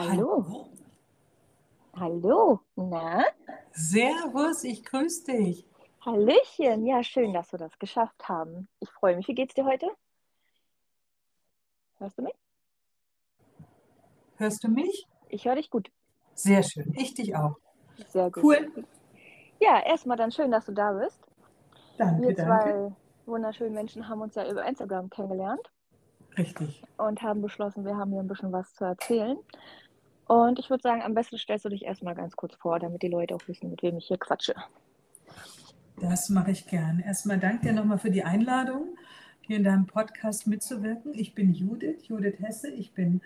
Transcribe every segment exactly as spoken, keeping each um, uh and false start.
Hallo. Hallo. Hallo. Na? Servus, ich grüße dich. Hallöchen. Ja, schön, dass wir das geschafft haben. Ich freue mich. Wie geht's dir heute? Hörst du mich? Hörst du mich? Ich höre dich gut. Sehr schön. Ich dich auch. Sehr gut. Cool. Ja, erstmal dann schön, dass du da bist. Danke, Wir zwei danke. wunderschönen Menschen haben uns ja über Instagram kennengelernt. Richtig. Und haben beschlossen, wir haben hier ein bisschen was zu erzählen. Und ich würde sagen, am besten stellst du dich erstmal ganz kurz vor, damit die Leute auch wissen, mit wem ich hier quatsche. Das mache ich gern. Erstmal danke dir nochmal für die Einladung, hier in deinem Podcast mitzuwirken. Ich bin Judith, Judith Hesse. Ich bin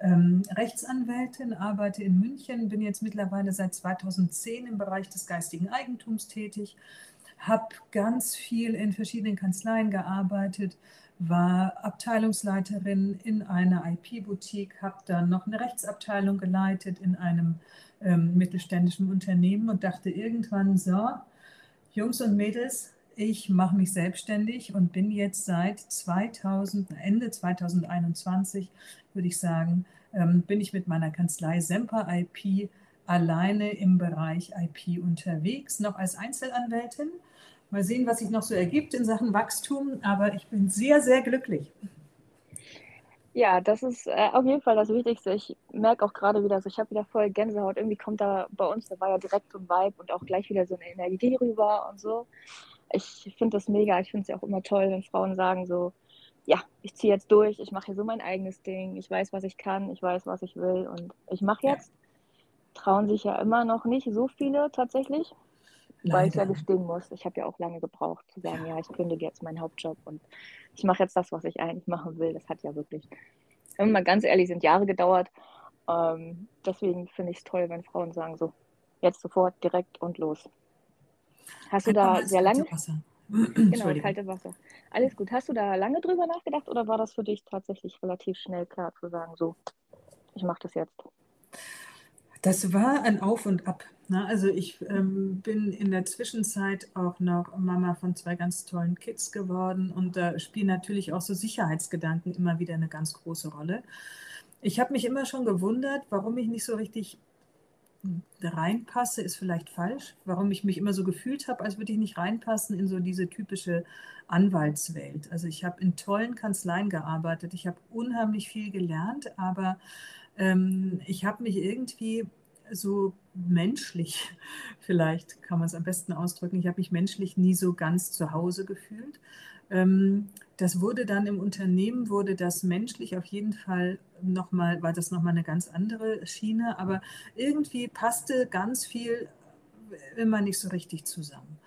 ähm, Rechtsanwältin, arbeite in München, bin jetzt mittlerweile seit zweitausendzehn im Bereich des geistigen Eigentums tätig. Habe ganz viel in verschiedenen Kanzleien gearbeitet, war Abteilungsleiterin in einer I P-Boutique, habe dann noch eine Rechtsabteilung geleitet in einem ähm, mittelständischen Unternehmen und dachte irgendwann so, Jungs und Mädels, ich mache mich selbstständig und bin jetzt seit zweitausend, Ende zweitausendeinundzwanzig, würde ich sagen, ähm, bin ich mit meiner Kanzlei Semper I P alleine im Bereich I P unterwegs, noch als Einzelanwältin. Mal sehen, was sich noch so ergibt in Sachen Wachstum, aber ich bin sehr, sehr glücklich. Ja, das ist äh, auf jeden Fall das Wichtigste. Ich merke auch gerade wieder, so, ich habe wieder voll Gänsehaut. Irgendwie kommt da bei uns, da war ja direkt so ein Vibe und auch gleich wieder so eine Energie rüber und so. Ich finde das mega. Ich finde es ja auch immer toll, wenn Frauen sagen so, ja, ich ziehe jetzt durch, ich mache hier so mein eigenes Ding, ich weiß, was ich kann, ich weiß, was ich will und ich mache jetzt. Ja. Trauen sich ja immer noch nicht so viele tatsächlich, leider. Weil ich ja gestehen muss. Ich habe ja auch lange gebraucht zu sagen, ja, ich kündige jetzt meinen Hauptjob und ich mache jetzt das, was ich eigentlich machen will. Das hat ja wirklich, wenn wir mal ganz ehrlich sind, Jahre gedauert. Ähm, deswegen finde ich es toll, wenn Frauen sagen so, jetzt sofort, direkt und los. Hast du da sehr lange... Genau, kalte Wasser. Alles gut. Hast du da lange drüber nachgedacht oder war das für dich tatsächlich relativ schnell klar zu sagen so, ich mache das jetzt? Das war ein Auf und Ab. Ne? Also ich ähm, bin in der Zwischenzeit auch noch Mama von zwei ganz tollen Kids geworden und da spielen natürlich auch so Sicherheitsgedanken immer wieder eine ganz große Rolle. Ich habe mich immer schon gewundert, warum ich nicht so richtig reinpasse, ist vielleicht falsch, warum ich mich immer so gefühlt habe, als würde ich nicht reinpassen in so diese typische Anwaltswelt. Also ich habe in tollen Kanzleien gearbeitet, ich habe unheimlich viel gelernt, aber ich habe mich irgendwie so menschlich, vielleicht kann man es am besten ausdrücken, ich habe mich menschlich nie so ganz zu Hause gefühlt. Das wurde dann im Unternehmen, wurde das menschlich auf jeden Fall nochmal, war das nochmal eine ganz andere Schiene, aber irgendwie passte ganz viel immer nicht so richtig zusammen.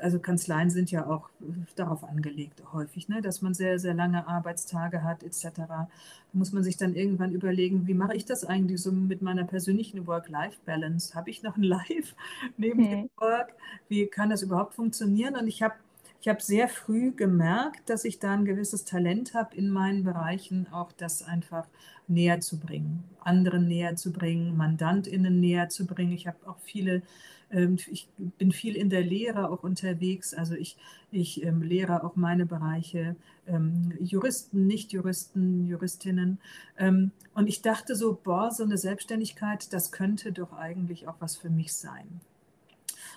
Also Kanzleien sind ja auch darauf angelegt häufig, ne, dass man sehr, sehr lange Arbeitstage hat et cetera. Da muss man sich dann irgendwann überlegen, wie mache ich das eigentlich so mit meiner persönlichen Work-Life-Balance? Habe ich noch ein Life neben okay. dem Work? Wie kann das überhaupt funktionieren? Und ich habe Ich habe sehr früh gemerkt, dass ich da ein gewisses Talent habe, in meinen Bereichen auch das einfach näher zu bringen, anderen näher zu bringen, MandantInnen näher zu bringen. Ich habe auch viele, ich bin viel in der Lehre auch unterwegs, also ich, ich lehre auch meine Bereiche, Juristen, Nicht-Juristen, Juristinnen. Und ich dachte so, boah, so eine Selbstständigkeit, das könnte doch eigentlich auch was für mich sein.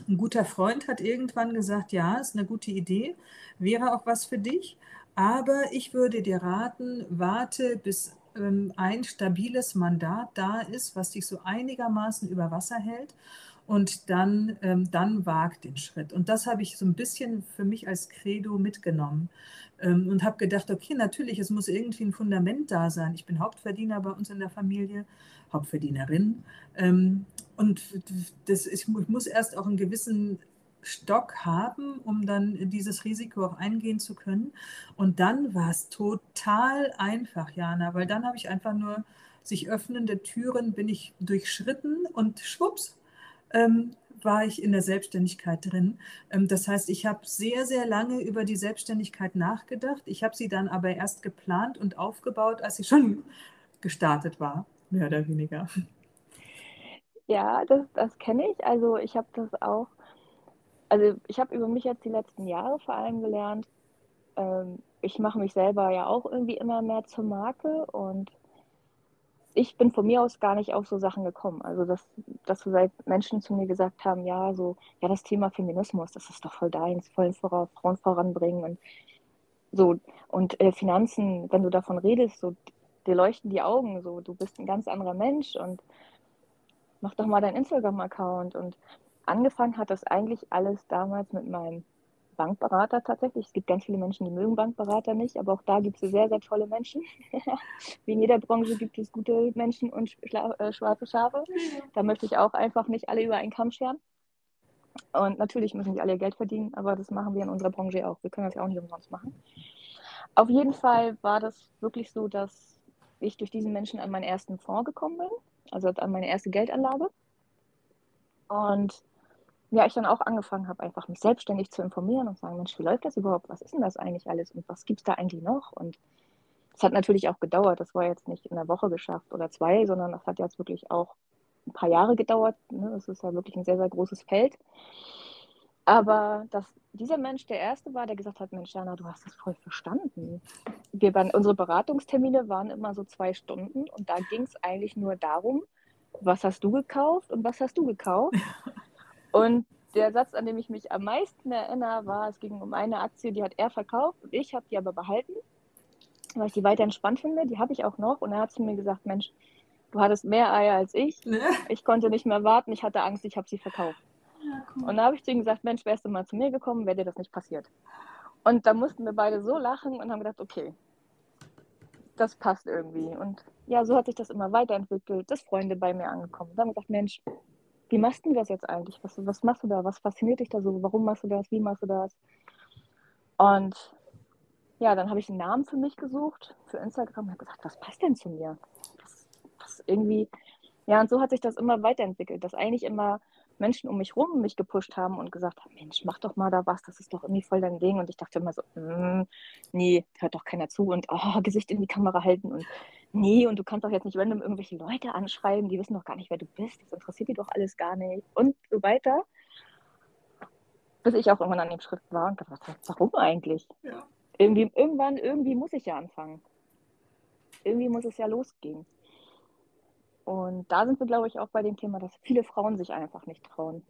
Ein guter Freund hat irgendwann gesagt, ja, ist eine gute Idee, wäre auch was für dich, aber ich würde dir raten, warte, bis ähm, ein stabiles Mandat da ist, was dich so einigermaßen über Wasser hält und dann, ähm, dann wag den Schritt. Und das habe ich so ein bisschen für mich als Credo mitgenommen ähm, und habe gedacht, okay, natürlich, es muss irgendwie ein Fundament da sein. Ich bin Hauptverdiener bei uns in der Familie, Hauptverdienerin, ähm, und das ist, ich muss erst auch einen gewissen Stock haben, um dann dieses Risiko auch eingehen zu können. Und dann war es total einfach, Jana, weil dann habe ich einfach nur sich öffnende Türen, bin ich durchschritten und schwupps, ähm, war ich in der Selbstständigkeit drin. Ähm, das heißt, ich habe sehr, sehr lange über die Selbstständigkeit nachgedacht. Ich habe sie dann aber erst geplant und aufgebaut, als ich schon gestartet war, mehr oder weniger. Ja, das, das kenne ich. Also ich habe das auch, also ich habe über mich jetzt die letzten Jahre vor allem gelernt, ähm, ich mache mich selber ja auch irgendwie immer mehr zur Marke und ich bin von mir aus gar nicht auf so Sachen gekommen. Also, dass, dass Menschen zu mir gesagt haben, ja, so, ja, das Thema Feminismus, das ist doch voll deins, voll vor, Frauen voranbringen und so. Und äh, Finanzen, wenn du davon redest, so, dir leuchten die Augen, so, du bist ein ganz anderer Mensch und mach doch mal deinen Instagram-Account. Und angefangen hat das eigentlich alles damals mit meinem Bankberater tatsächlich. Es gibt ganz viele Menschen, die mögen Bankberater nicht, aber auch da gibt es sehr, sehr tolle Menschen. Wie in jeder Branche gibt es gute Menschen und schla- äh, schwarze Schafe. Da möchte ich auch einfach nicht alle über einen Kamm scheren. Und natürlich müssen nicht alle Geld verdienen, aber das machen wir in unserer Branche auch. Wir können das ja auch nicht umsonst machen. Auf jeden Fall war das wirklich so, dass ich durch diesen Menschen an meinen ersten Fonds gekommen bin, also an meine erste Geldanlage. Und ja, ich dann auch angefangen habe, einfach mich selbstständig zu informieren und sagen, Mensch, wie läuft das überhaupt? Was ist denn das eigentlich alles? Und was gibt es da eigentlich noch? Und es hat natürlich auch gedauert. Das war jetzt nicht in einer Woche geschafft oder zwei, sondern das hat jetzt wirklich auch ein paar Jahre gedauert. Ne? Das ist ja wirklich ein sehr, sehr großes Feld. Aber dass dieser Mensch der Erste war, der gesagt hat, Mensch, Jana, du hast das voll verstanden. Wir waren, unsere Beratungstermine waren immer so zwei Stunden und da ging es eigentlich nur darum, was hast du gekauft und was hast du gekauft? Und der Satz, an dem ich mich am meisten erinnere, war, es ging um eine Aktie, die hat er verkauft und ich habe die aber behalten, weil ich die weiterhin spannend finde, die habe ich auch noch. Und er hat zu mir gesagt, Mensch, du hattest mehr Eier als ich, ne? Ich konnte nicht mehr warten, ich hatte Angst, ich habe sie verkauft. Ja, cool. Und da habe ich zu ihm gesagt, Mensch, wärst du mal zu mir gekommen, wäre dir das nicht passiert. Und da mussten wir beide so lachen und haben gedacht, okay, das passt irgendwie. Und ja, so hat sich das immer weiterentwickelt, dass Freunde bei mir angekommen sind. Dann haben wir gesagt, Mensch, wie machst du das jetzt eigentlich? Was, was machst du da? Was fasziniert dich da so? Warum machst du das? Wie machst du das? Und ja, dann habe ich einen Namen für mich gesucht, für Instagram. Und habe gesagt, was passt denn zu mir? Was, was irgendwie... Ja, und so hat sich das immer weiterentwickelt, dass eigentlich immer Menschen um mich rum mich gepusht haben und gesagt haben, Mensch, mach doch mal da was, das ist doch irgendwie voll dein Ding. Und ich dachte immer so, mm, nee, hört doch keiner zu und oh, Gesicht in die Kamera halten und nee, und du kannst doch jetzt nicht random irgendwelche Leute anschreiben, die wissen doch gar nicht, wer du bist, das interessiert die doch alles gar nicht und so weiter. Bis ich auch irgendwann an dem Schritt war und dachte, warum eigentlich? Ja. Irgendwie, irgendwann, irgendwie muss ich ja anfangen. Irgendwie muss es ja losgehen. Und da sind wir, glaube ich, auch bei dem Thema, dass viele Frauen sich einfach nicht trauen.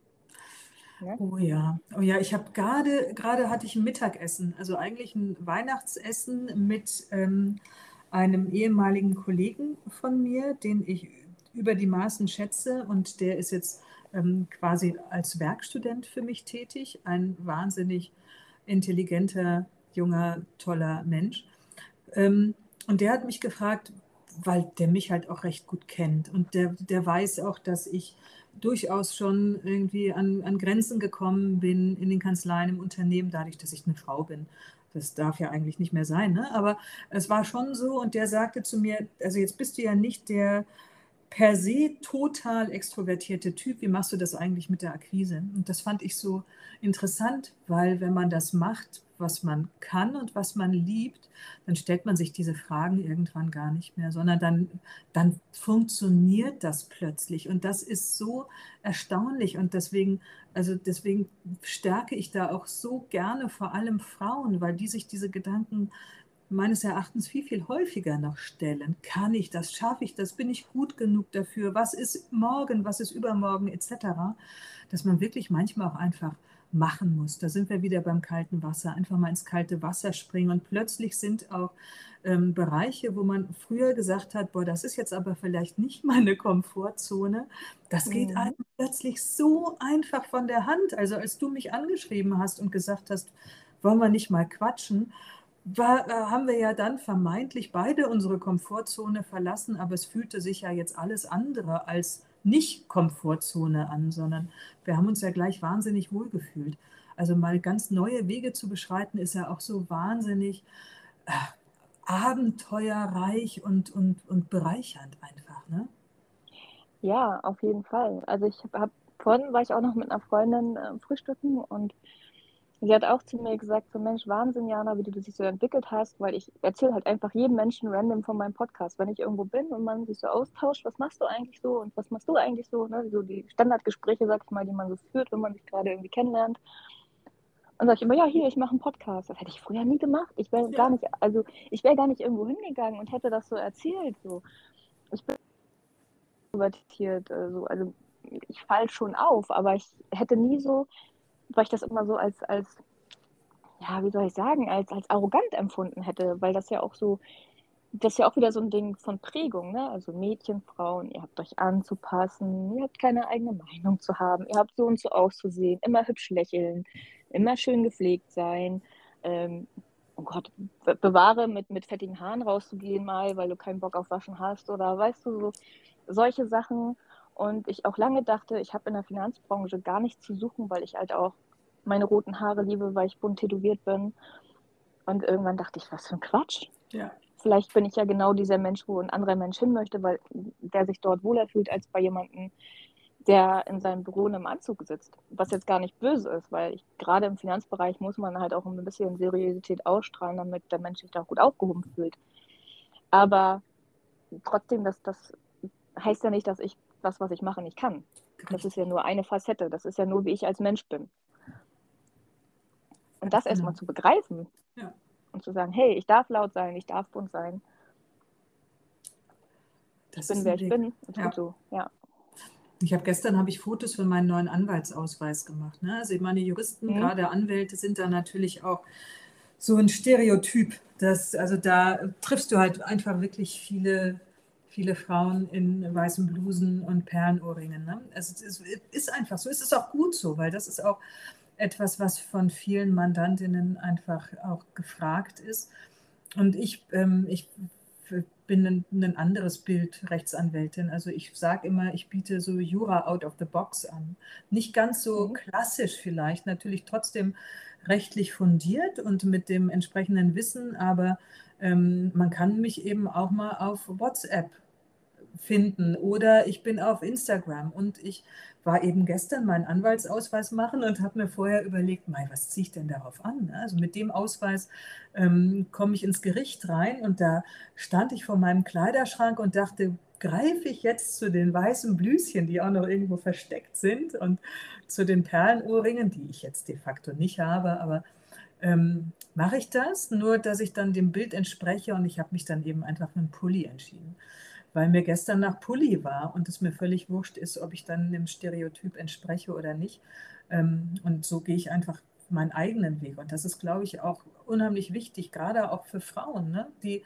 Ne? Oh ja, oh ja, ich habe gerade, gerade hatte ich ein Mittagessen, also eigentlich ein Weihnachtsessen mit ähm, einem ehemaligen Kollegen von mir, den ich über die Maßen schätze und der ist jetzt ähm, quasi als Werkstudent für mich tätig, ein wahnsinnig intelligenter, junger, toller Mensch. Ähm, und der hat mich gefragt, weil der mich halt auch recht gut kennt und der, der weiß auch, dass ich durchaus schon irgendwie an, an Grenzen gekommen bin in den Kanzleien, im Unternehmen, dadurch, dass ich eine Frau bin. Das darf ja eigentlich nicht mehr sein, ne? Aber es war schon so und der sagte zu mir, also jetzt bist du ja nicht der per se total extrovertierte Typ, wie machst du das eigentlich mit der Akquise? Und das fand ich so interessant, weil wenn man das macht, was man kann und was man liebt, dann stellt man sich diese Fragen irgendwann gar nicht mehr, sondern dann, dann funktioniert das plötzlich und das ist so erstaunlich und deswegen, also deswegen stärke ich da auch so gerne vor allem Frauen, weil die sich diese Gedanken meines Erachtens viel, viel häufiger noch stellen. Kann ich das? Schaffe ich das? Bin ich gut genug dafür? Was ist morgen? Was ist übermorgen? Etc. Dass man wirklich manchmal auch einfach machen muss. Da sind wir wieder beim kalten Wasser. Einfach mal ins kalte Wasser springen und plötzlich sind auch ähm, Bereiche, wo man früher gesagt hat, boah, das ist jetzt aber vielleicht nicht meine Komfortzone. Das geht mhm. einem plötzlich so einfach von der Hand. Also als du mich angeschrieben hast und gesagt hast, wollen wir nicht mal quatschen, war, äh, haben wir ja dann vermeintlich beide unsere Komfortzone verlassen, aber es fühlte sich ja jetzt alles andere als nicht Komfortzone an, sondern wir haben uns ja gleich wahnsinnig wohlgefühlt. Also mal ganz neue Wege zu beschreiten, ist ja auch so wahnsinnig äh, abenteuerreich und, und, und bereichernd einfach, ne? Ja, auf jeden Fall. Also ich habe, vorhin war ich auch noch mit einer Freundin äh, frühstücken und sie hat auch zu mir gesagt, so Mensch, Wahnsinn, Jana, wie du dich so entwickelt hast, weil ich erzähle halt einfach jedem Menschen random von meinem Podcast, wenn ich irgendwo bin und man sich so austauscht, was machst du eigentlich so und was machst du eigentlich so, ne? So die Standardgespräche, sag ich mal, die man so führt, wenn man sich gerade irgendwie kennenlernt. Und sage ich immer, ja, hier, ich mache einen Podcast. Das hätte ich früher nie gemacht. Ich wäre ja. gar nicht, also ich wäre gar nicht irgendwo hingegangen und hätte das so erzählt. So. Ich bin extrovertiert, äh, so. Also ich falle schon auf, aber ich hätte nie so, weil ich das immer so als, als ja, wie soll ich sagen, als, als arrogant empfunden hätte, weil das ja auch so, das ist ja auch wieder so ein Ding von Prägung, ne? Also Mädchen, Frauen, ihr habt euch anzupassen, ihr habt keine eigene Meinung zu haben, ihr habt so und so auszusehen, immer hübsch lächeln, immer schön gepflegt sein, ähm, oh Gott, be- bewahre mit, mit fettigen Haaren rauszugehen mal, weil du keinen Bock auf Waschen hast oder weißt du, so solche Sachen. Und ich auch lange dachte, ich habe in der Finanzbranche gar nichts zu suchen, weil ich halt auch meine roten Haare liebe, weil ich bunt tätowiert bin. Und irgendwann dachte ich, was für ein Quatsch. Ja. Vielleicht bin ich ja genau dieser Mensch, wo ein anderer Mensch hin möchte, weil der sich dort wohler fühlt als bei jemandem, der in seinem Büro in einem Anzug sitzt. Was jetzt gar nicht böse ist, weil ich, gerade im Finanzbereich muss man halt auch ein bisschen Seriosität ausstrahlen, damit der Mensch sich da gut aufgehoben fühlt. Aber trotzdem, das, das heißt ja nicht, dass ich das, was ich mache, nicht kann. Das ist ja nur eine Facette. Das ist ja nur, wie ich als Mensch bin. Und das erstmal zu begreifen. Ja. Und zu sagen, hey, ich darf laut sein, ich darf bunt sein. Das ich bin, wer Ding. Ich bin. Und ja. So. Ja. Ich habe gestern habe ich Fotos von meinem neuen Anwaltsausweis gemacht. Ne? Also meine Juristen, mhm. gerade Anwälte, sind da natürlich auch so ein Stereotyp. Dass, also da triffst du halt einfach wirklich viele, viele Frauen in weißen Blusen und Perlenohrringen. Ne? Also es ist, ist einfach so. Es ist auch gut so, weil das ist auch etwas, was von vielen Mandantinnen einfach auch gefragt ist. Und ich, ähm, ich bin ein, ein anderes Bild Rechtsanwältin. Also ich sage immer, ich biete so Jura out of the box an. Nicht ganz so mhm. klassisch vielleicht, natürlich trotzdem rechtlich fundiert und mit dem entsprechenden Wissen, aber ähm, man kann mich eben auch mal auf WhatsApp finden oder ich bin auf Instagram und ich war eben gestern meinen Anwaltsausweis machen und habe mir vorher überlegt, mei, was ziehe ich denn darauf an? Also mit dem Ausweis ähm, komme ich ins Gericht rein und da stand ich vor meinem Kleiderschrank und dachte, greife ich jetzt zu den weißen Blüschen, die auch noch irgendwo versteckt sind und zu den Perlenohrringen, die ich jetzt de facto nicht habe, aber ähm, mache ich das? Nur, dass ich dann dem Bild entspreche und ich habe mich dann eben einfach für einen Pulli entschieden. Weil mir gestern nach Pulli war und es mir völlig wurscht ist, ob ich dann dem Stereotyp entspreche oder nicht. Und so gehe ich einfach meinen eigenen Weg. Und das ist, glaube ich, auch unheimlich wichtig, gerade auch für Frauen, ne? die,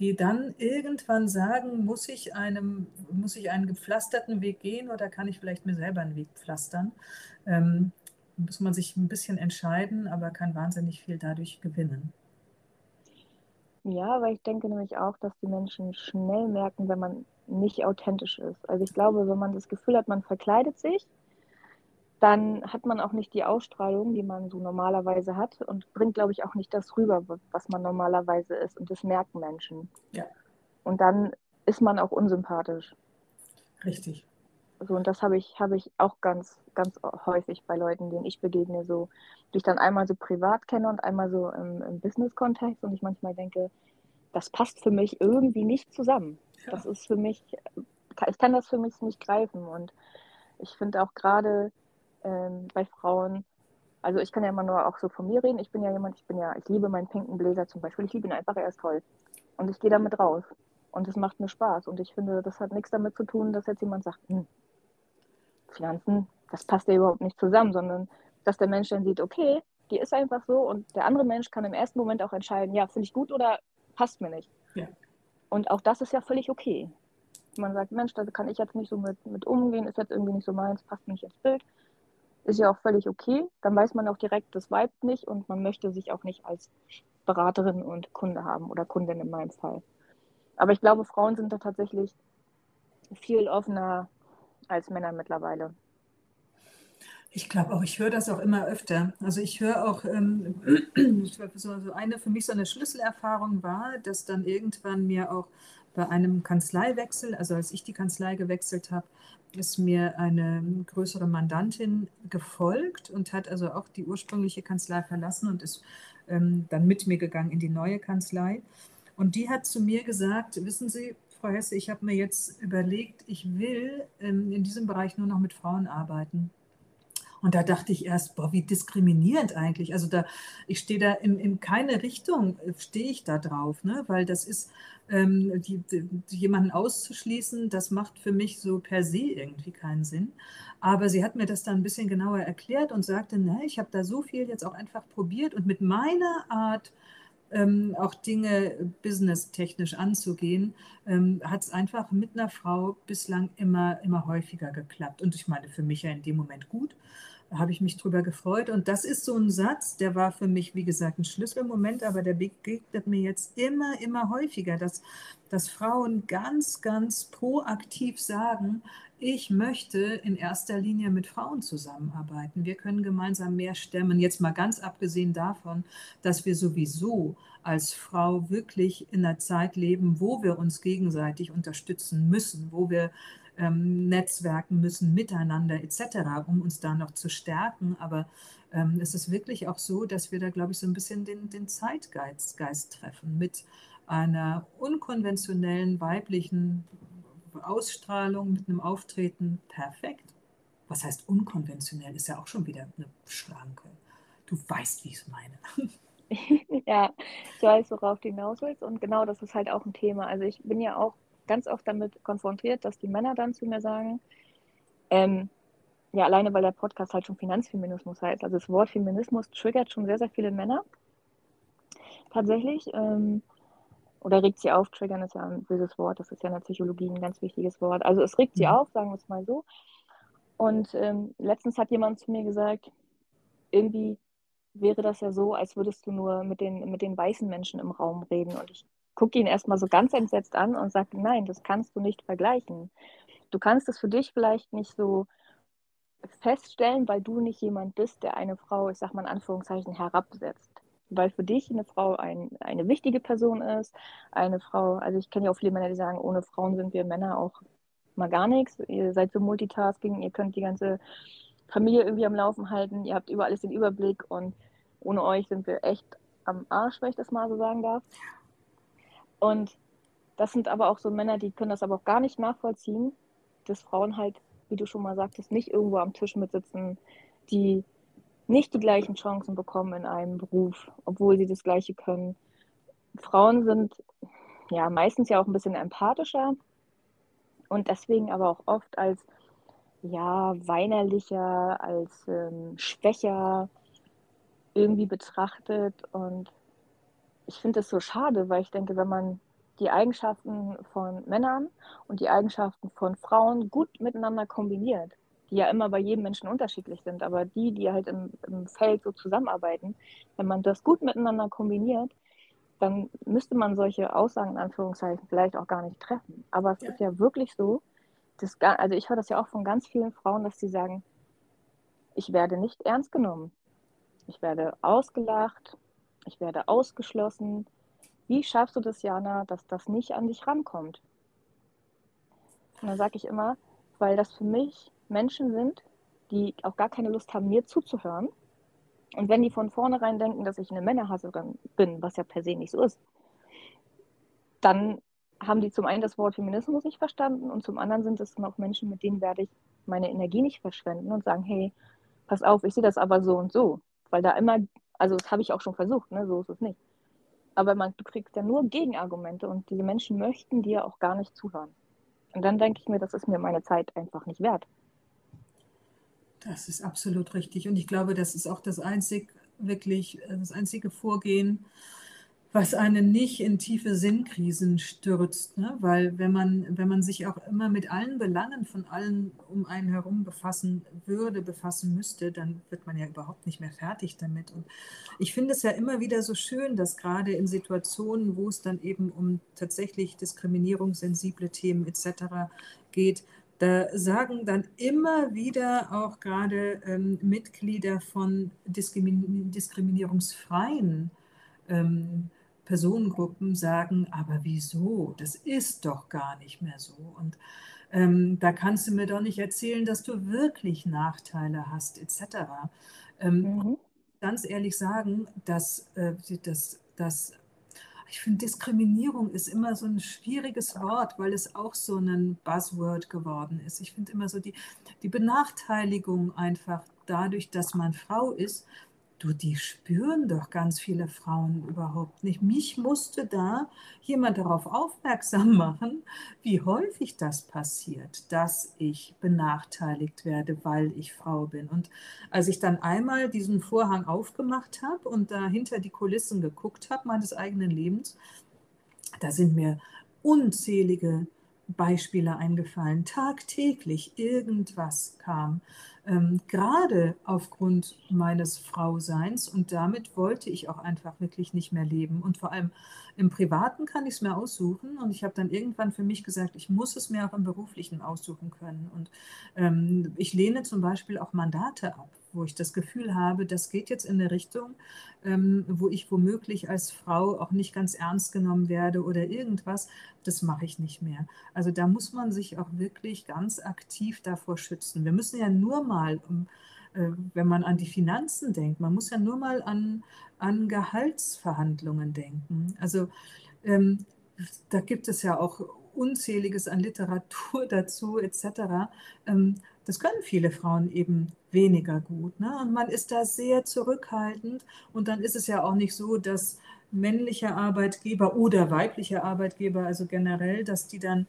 die dann irgendwann sagen, muss ich einem, muss ich einen gepflasterten Weg gehen oder kann ich vielleicht mir selber einen Weg pflastern? Ähm, muss man sich ein bisschen entscheiden, aber kann wahnsinnig viel dadurch gewinnen. Ja, weil ich denke nämlich auch, dass die Menschen schnell merken, wenn man nicht authentisch ist. Also ich glaube, wenn man das Gefühl hat, man verkleidet sich, dann hat man auch nicht die Ausstrahlung, die man so normalerweise hat und bringt, glaube ich, auch nicht das rüber, was man normalerweise ist. Und das merken Menschen. Ja. Und dann ist man auch unsympathisch. Richtig. So, und das habe ich, habe ich auch ganz, ganz häufig bei Leuten, denen ich begegne, so, die ich dann einmal so privat kenne und einmal so im, im Business-Kontext und ich manchmal denke, das passt für mich irgendwie nicht zusammen. Ja. Das ist für mich, ich kann das für mich nicht greifen und ich finde auch gerade ähm, bei Frauen, also ich kann ja immer nur auch so von mir reden, ich bin ja jemand, ich bin ja, ich liebe meinen pinken Bläser zum Beispiel, ich liebe ihn einfach, er ist toll und ich gehe damit raus und es macht mir Spaß und ich finde, das hat nichts damit zu tun, dass jetzt jemand sagt, hm, Finanzen, das passt ja überhaupt nicht zusammen, sondern dass der Mensch dann sieht, okay, die ist einfach so und der andere Mensch kann im ersten Moment auch entscheiden, ja, finde ich gut oder passt mir nicht. Ja. Und auch das ist ja völlig okay. Man sagt, Mensch, da kann ich jetzt nicht so mit, mit umgehen, ist jetzt irgendwie nicht so meins, passt mir nicht ins Bild. Ist ja auch völlig okay. Dann weiß man auch direkt, das vibet nicht und man möchte sich auch nicht als Beraterin und Kunde haben oder Kundin in meinem Fall. Aber ich glaube, Frauen sind da tatsächlich viel offener als Männer mittlerweile. Ich glaube auch, ich höre das auch immer öfter. Also ich höre auch, ähm, so eine für mich so eine Schlüsselerfahrung war, dass dann irgendwann mir auch bei einem Kanzleiwechsel, also als ich die Kanzlei gewechselt habe, ist mir eine größere Mandantin gefolgt und hat also auch die ursprüngliche Kanzlei verlassen und ist ähm, dann mit mir gegangen in die neue Kanzlei. Und die hat zu mir gesagt, wissen Sie, Frau Hesse, ich habe mir jetzt überlegt, ich will ähm, in diesem Bereich nur noch mit Frauen arbeiten. Und da dachte ich erst, boah, wie diskriminierend eigentlich. Also da, ich stehe da in, in keine Richtung, stehe ich da drauf, ne? Weil das ist, ähm, die, die, jemanden auszuschließen, das macht für mich so per se irgendwie keinen Sinn. Aber sie hat mir das dann ein bisschen genauer erklärt und sagte, na, ich habe da so viel jetzt auch einfach probiert und mit meiner Art, Ähm, auch Dinge businesstechnisch anzugehen, ähm, hat es einfach mit einer Frau bislang immer, immer häufiger geklappt. Und ich meine, für mich ja in dem Moment gut, da habe ich mich drüber gefreut. Und das ist so ein Satz, der war für mich, wie gesagt, ein Schlüsselmoment, aber der begegnet mir jetzt immer, immer häufiger, dass, dass Frauen ganz, ganz proaktiv sagen, ich möchte in erster Linie mit Frauen zusammenarbeiten. Wir können gemeinsam mehr stemmen. Jetzt mal ganz abgesehen davon, dass wir sowieso als Frau wirklich in einer Zeit leben, wo wir uns gegenseitig unterstützen müssen, wo wir ähm, netzwerken müssen, miteinander et cetera, um uns da noch zu stärken. Aber ähm, es ist wirklich auch so, dass wir da, glaube ich, so ein bisschen den, den Zeitgeist Geist treffen mit einer unkonventionellen weiblichen Ausstrahlung, mit einem Auftreten, perfekt. Was heißt unkonventionell? Ist ja auch schon wieder eine Schranke. Du weißt, wie ich es meine. Ja, ich weiß, worauf du hinaus willst. Und genau, das ist halt auch ein Thema. Also ich bin ja auch ganz oft damit konfrontiert, dass die Männer dann zu mir sagen, ähm, ja, alleine weil der Podcast halt schon Finanzfeminismus heißt. Also das Wort Feminismus triggert schon sehr, sehr viele Männer. Tatsächlich, ähm, oder regt sie auf, triggern ist ja ein böses Wort, das ist ja in der Psychologie ein ganz wichtiges Wort. Also es regt sie auf, sagen wir es mal so. Und ähm, letztens hat jemand zu mir gesagt, irgendwie wäre das ja so, als würdest du nur mit den, mit den weißen Menschen im Raum reden. Und ich gucke ihn erstmal so ganz entsetzt an und sage, nein, das kannst du nicht vergleichen. Du kannst es für dich vielleicht nicht so feststellen, weil du nicht jemand bist, der eine Frau, ich sag mal in Anführungszeichen, herabsetzt. Weil für dich eine Frau ein, eine wichtige Person ist, eine Frau, also ich kenne ja auch viele Männer, die sagen, ohne Frauen sind wir Männer auch mal gar nichts, ihr seid so Multitasking, ihr könnt die ganze Familie irgendwie am Laufen halten, ihr habt über alles den Überblick und ohne euch sind wir echt am Arsch, wenn ich das mal so sagen darf. Und das sind aber auch so Männer, die können das aber auch gar nicht nachvollziehen, dass Frauen halt, wie du schon mal sagtest, nicht irgendwo am Tisch mitsitzen, die nicht die gleichen Chancen bekommen in einem Beruf, obwohl sie das Gleiche können. Frauen sind ja meistens ja auch ein bisschen empathischer und deswegen aber auch oft als ja weinerlicher, als ähm, schwächer irgendwie betrachtet. Und ich finde das so schade, weil ich denke, wenn man die Eigenschaften von Männern und die Eigenschaften von Frauen gut miteinander kombiniert, die ja immer bei jedem Menschen unterschiedlich sind, aber die, die halt im, im Feld so zusammenarbeiten, wenn man das gut miteinander kombiniert, dann müsste man solche Aussagen in Anführungszeichen vielleicht auch gar nicht treffen. Aber es ja. ist ja wirklich so, dass, also ich höre das ja auch von ganz vielen Frauen, dass sie sagen, ich werde nicht ernst genommen, ich werde ausgelacht, ich werde ausgeschlossen. Wie schaffst du das, Jana, dass das nicht an dich rankommt? Und dann sage ich immer, weil das für mich Menschen sind, die auch gar keine Lust haben, mir zuzuhören. Und wenn die von vornherein denken, dass ich eine Männerhasserin bin, was ja per se nicht so ist, dann haben die zum einen das Wort Feminismus nicht verstanden und zum anderen sind es auch Menschen, mit denen werde ich meine Energie nicht verschwenden und sagen, hey, pass auf, ich sehe das aber so und so. Weil da immer, also das habe ich auch schon versucht, ne? So ist es nicht. Aber man, du kriegst ja nur Gegenargumente und diese Menschen möchten dir auch gar nicht zuhören. Und dann denke ich mir, das ist mir meine Zeit einfach nicht wert. Das ist absolut richtig. Und ich glaube, das ist auch das einzig, wirklich, das einzige Vorgehen, was einen nicht in tiefe Sinnkrisen stürzt. Ne? Weil wenn man, wenn man sich auch immer mit allen Belangen von allen um einen herum befassen würde, befassen müsste, dann wird man ja überhaupt nicht mehr fertig damit. Und ich finde es ja immer wieder so schön, dass gerade in Situationen, wo es dann eben um tatsächlich diskriminierungssensible Themen et cetera geht, da sagen dann immer wieder auch gerade ähm, Mitglieder von Diskrimi- diskriminierungsfreien ähm, Personengruppen sagen, aber wieso? Das ist doch gar nicht mehr so. Und ähm, da kannst du mir doch nicht erzählen, dass du wirklich Nachteile hast et cetera. Ähm, mhm. Ganz ehrlich sagen, dass äh, das... ich finde, Diskriminierung ist immer so ein schwieriges Wort, weil es auch so ein Buzzword geworden ist. Ich finde immer so die, die Benachteiligung einfach dadurch, dass man Frau ist, du, die spüren doch ganz viele Frauen überhaupt nicht. Mich musste da jemand darauf aufmerksam machen, wie häufig das passiert, dass ich benachteiligt werde, weil ich Frau bin. Und als ich dann einmal diesen Vorhang aufgemacht habe und da hinter die Kulissen geguckt habe, meines eigenen Lebens, da sind mir unzählige Beispiele eingefallen. Tagtäglich irgendwas kam, ähm, gerade aufgrund meines Frauseins, und damit wollte ich auch einfach wirklich nicht mehr leben. Und vor allem im Privaten kann ich es mir aussuchen, und ich habe dann irgendwann für mich gesagt, ich muss es mir auch im Beruflichen aussuchen können. Und ähm, ich lehne zum Beispiel auch Mandate ab, wo ich das Gefühl habe, das geht jetzt in eine Richtung, ähm, wo ich womöglich als Frau auch nicht ganz ernst genommen werde oder irgendwas, das mache ich nicht mehr. Also da muss man sich auch wirklich ganz aktiv davor schützen. Wir müssen ja nur mal, äh, wenn man an die Finanzen denkt, man muss ja nur mal an, an Gehaltsverhandlungen denken. Also ähm, da gibt es ja auch Unzähliges an Literatur dazu et cetera. Ähm, Das können viele Frauen eben weniger gut, ne? Und man ist da sehr zurückhaltend. Und dann ist es ja auch nicht so, dass männliche Arbeitgeber oder weibliche Arbeitgeber, also generell, dass die dann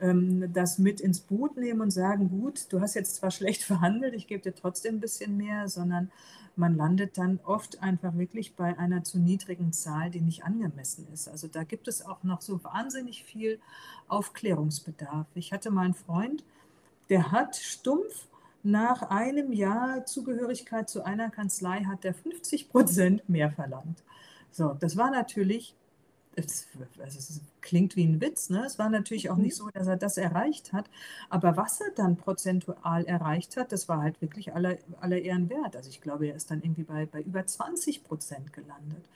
ähm, das mit ins Boot nehmen und sagen, gut, du hast jetzt zwar schlecht verhandelt, ich gebe dir trotzdem ein bisschen mehr, sondern man landet dann oft einfach wirklich bei einer zu niedrigen Zahl, die nicht angemessen ist. Also da gibt es auch noch so wahnsinnig viel Aufklärungsbedarf. Ich hatte mal einen Freund, der hat stumpf nach einem Jahr Zugehörigkeit zu einer Kanzlei hat der fünfzig Prozent mehr verlangt. So, das war natürlich, es, also es klingt wie ein Witz, ne? Es war natürlich auch nicht so, dass er das erreicht hat, aber was er dann prozentual erreicht hat, das war halt wirklich aller, aller Ehren wert. Also ich glaube, er ist dann irgendwie bei, bei über zwanzig Prozent gelandet.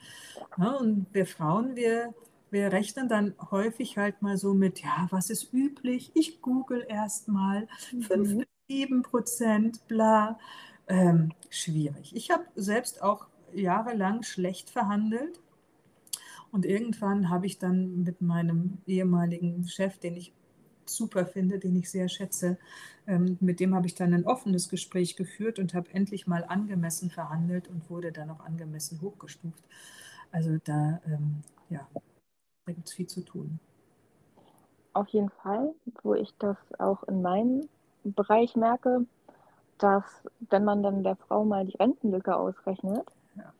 Ja, und wir Frauen, wir... Wir rechnen dann häufig halt mal so mit, ja, was ist üblich? Ich google erst mal, fünf bis sieben Prozent, bla. Ähm, schwierig. Ich habe selbst auch jahrelang schlecht verhandelt. Und irgendwann habe ich dann mit meinem ehemaligen Chef, den ich super finde, den ich sehr schätze, ähm, mit dem habe ich dann ein offenes Gespräch geführt und habe endlich mal angemessen verhandelt und wurde dann auch angemessen hochgestuft. Also da, ähm, ja... Da gibt es viel zu tun. Auf jeden Fall, wo ich das auch in meinem Bereich merke, dass wenn man dann der Frau mal die Rentenlücke ausrechnet, ja,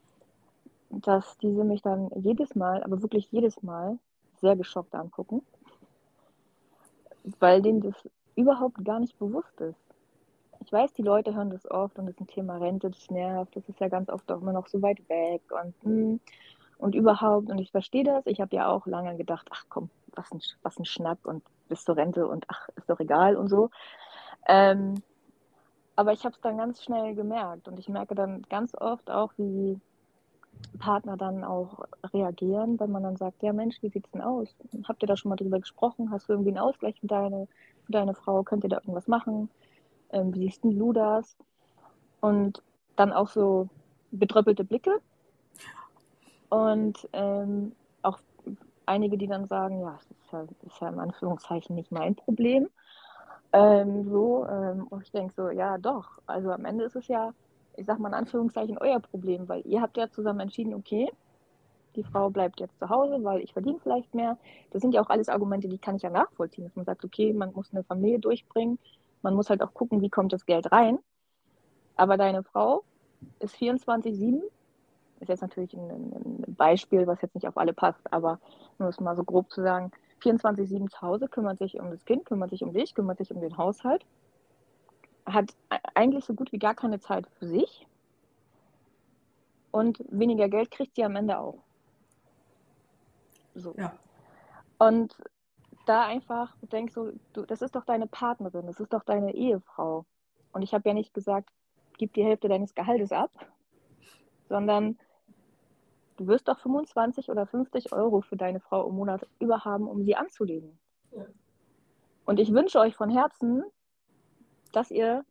dass diese mich dann jedes Mal, aber wirklich jedes Mal, sehr geschockt angucken, weil denen das überhaupt gar nicht bewusst ist. Ich weiß, die Leute hören das oft und das ist ein Thema Rente, das nervt, das ist ja ganz oft auch immer noch so weit weg und mh, Und überhaupt, und ich verstehe das, ich habe ja auch lange gedacht, ach komm, was ein, was ein Schnack und bis zur Rente und ach, ist doch egal und so. Ähm, aber ich habe es dann ganz schnell gemerkt und ich merke dann ganz oft auch, wie Partner dann auch reagieren, wenn man dann sagt, ja Mensch, wie sieht es denn aus? Habt ihr da schon mal drüber gesprochen? Hast du irgendwie einen Ausgleich für deine, für deine Frau? Könnt ihr da irgendwas machen? Ähm, wie siehst denn du das? Und dann auch so bedröppelte Blicke. Und ähm, auch einige, die dann sagen, ja, das ist ja, das ist ja in Anführungszeichen nicht mein Problem. Ähm, so, ähm, und ich denke so, ja doch, also am Ende ist es ja, ich sag mal in Anführungszeichen, euer Problem, weil ihr habt ja zusammen entschieden, okay, die Frau bleibt jetzt zu Hause, weil ich verdiene vielleicht mehr. Das sind ja auch alles Argumente, die kann ich ja nachvollziehen, dass man sagt, okay, man muss eine Familie durchbringen, man muss halt auch gucken, wie kommt das Geld rein. Aber deine Frau ist vierundzwanzig sieben, ist jetzt natürlich ein, ein Beispiel, was jetzt nicht auf alle passt, aber nur es mal so grob zu sagen, vierundzwanzig sieben zu Hause, kümmert sich um das Kind, kümmert sich um dich, kümmert sich um den Haushalt, hat eigentlich so gut wie gar keine Zeit für sich und weniger Geld kriegt sie am Ende auch. So. Ja. Und da einfach denkst so, du, das ist doch deine Partnerin, das ist doch deine Ehefrau. Und ich habe ja nicht gesagt, gib die Hälfte deines Gehaltes ab, sondern du wirst doch fünfundzwanzig oder fünfzig Euro für deine Frau im Monat überhaben, um sie anzulegen. Ja. Und ich wünsche euch von Herzen, dass ihr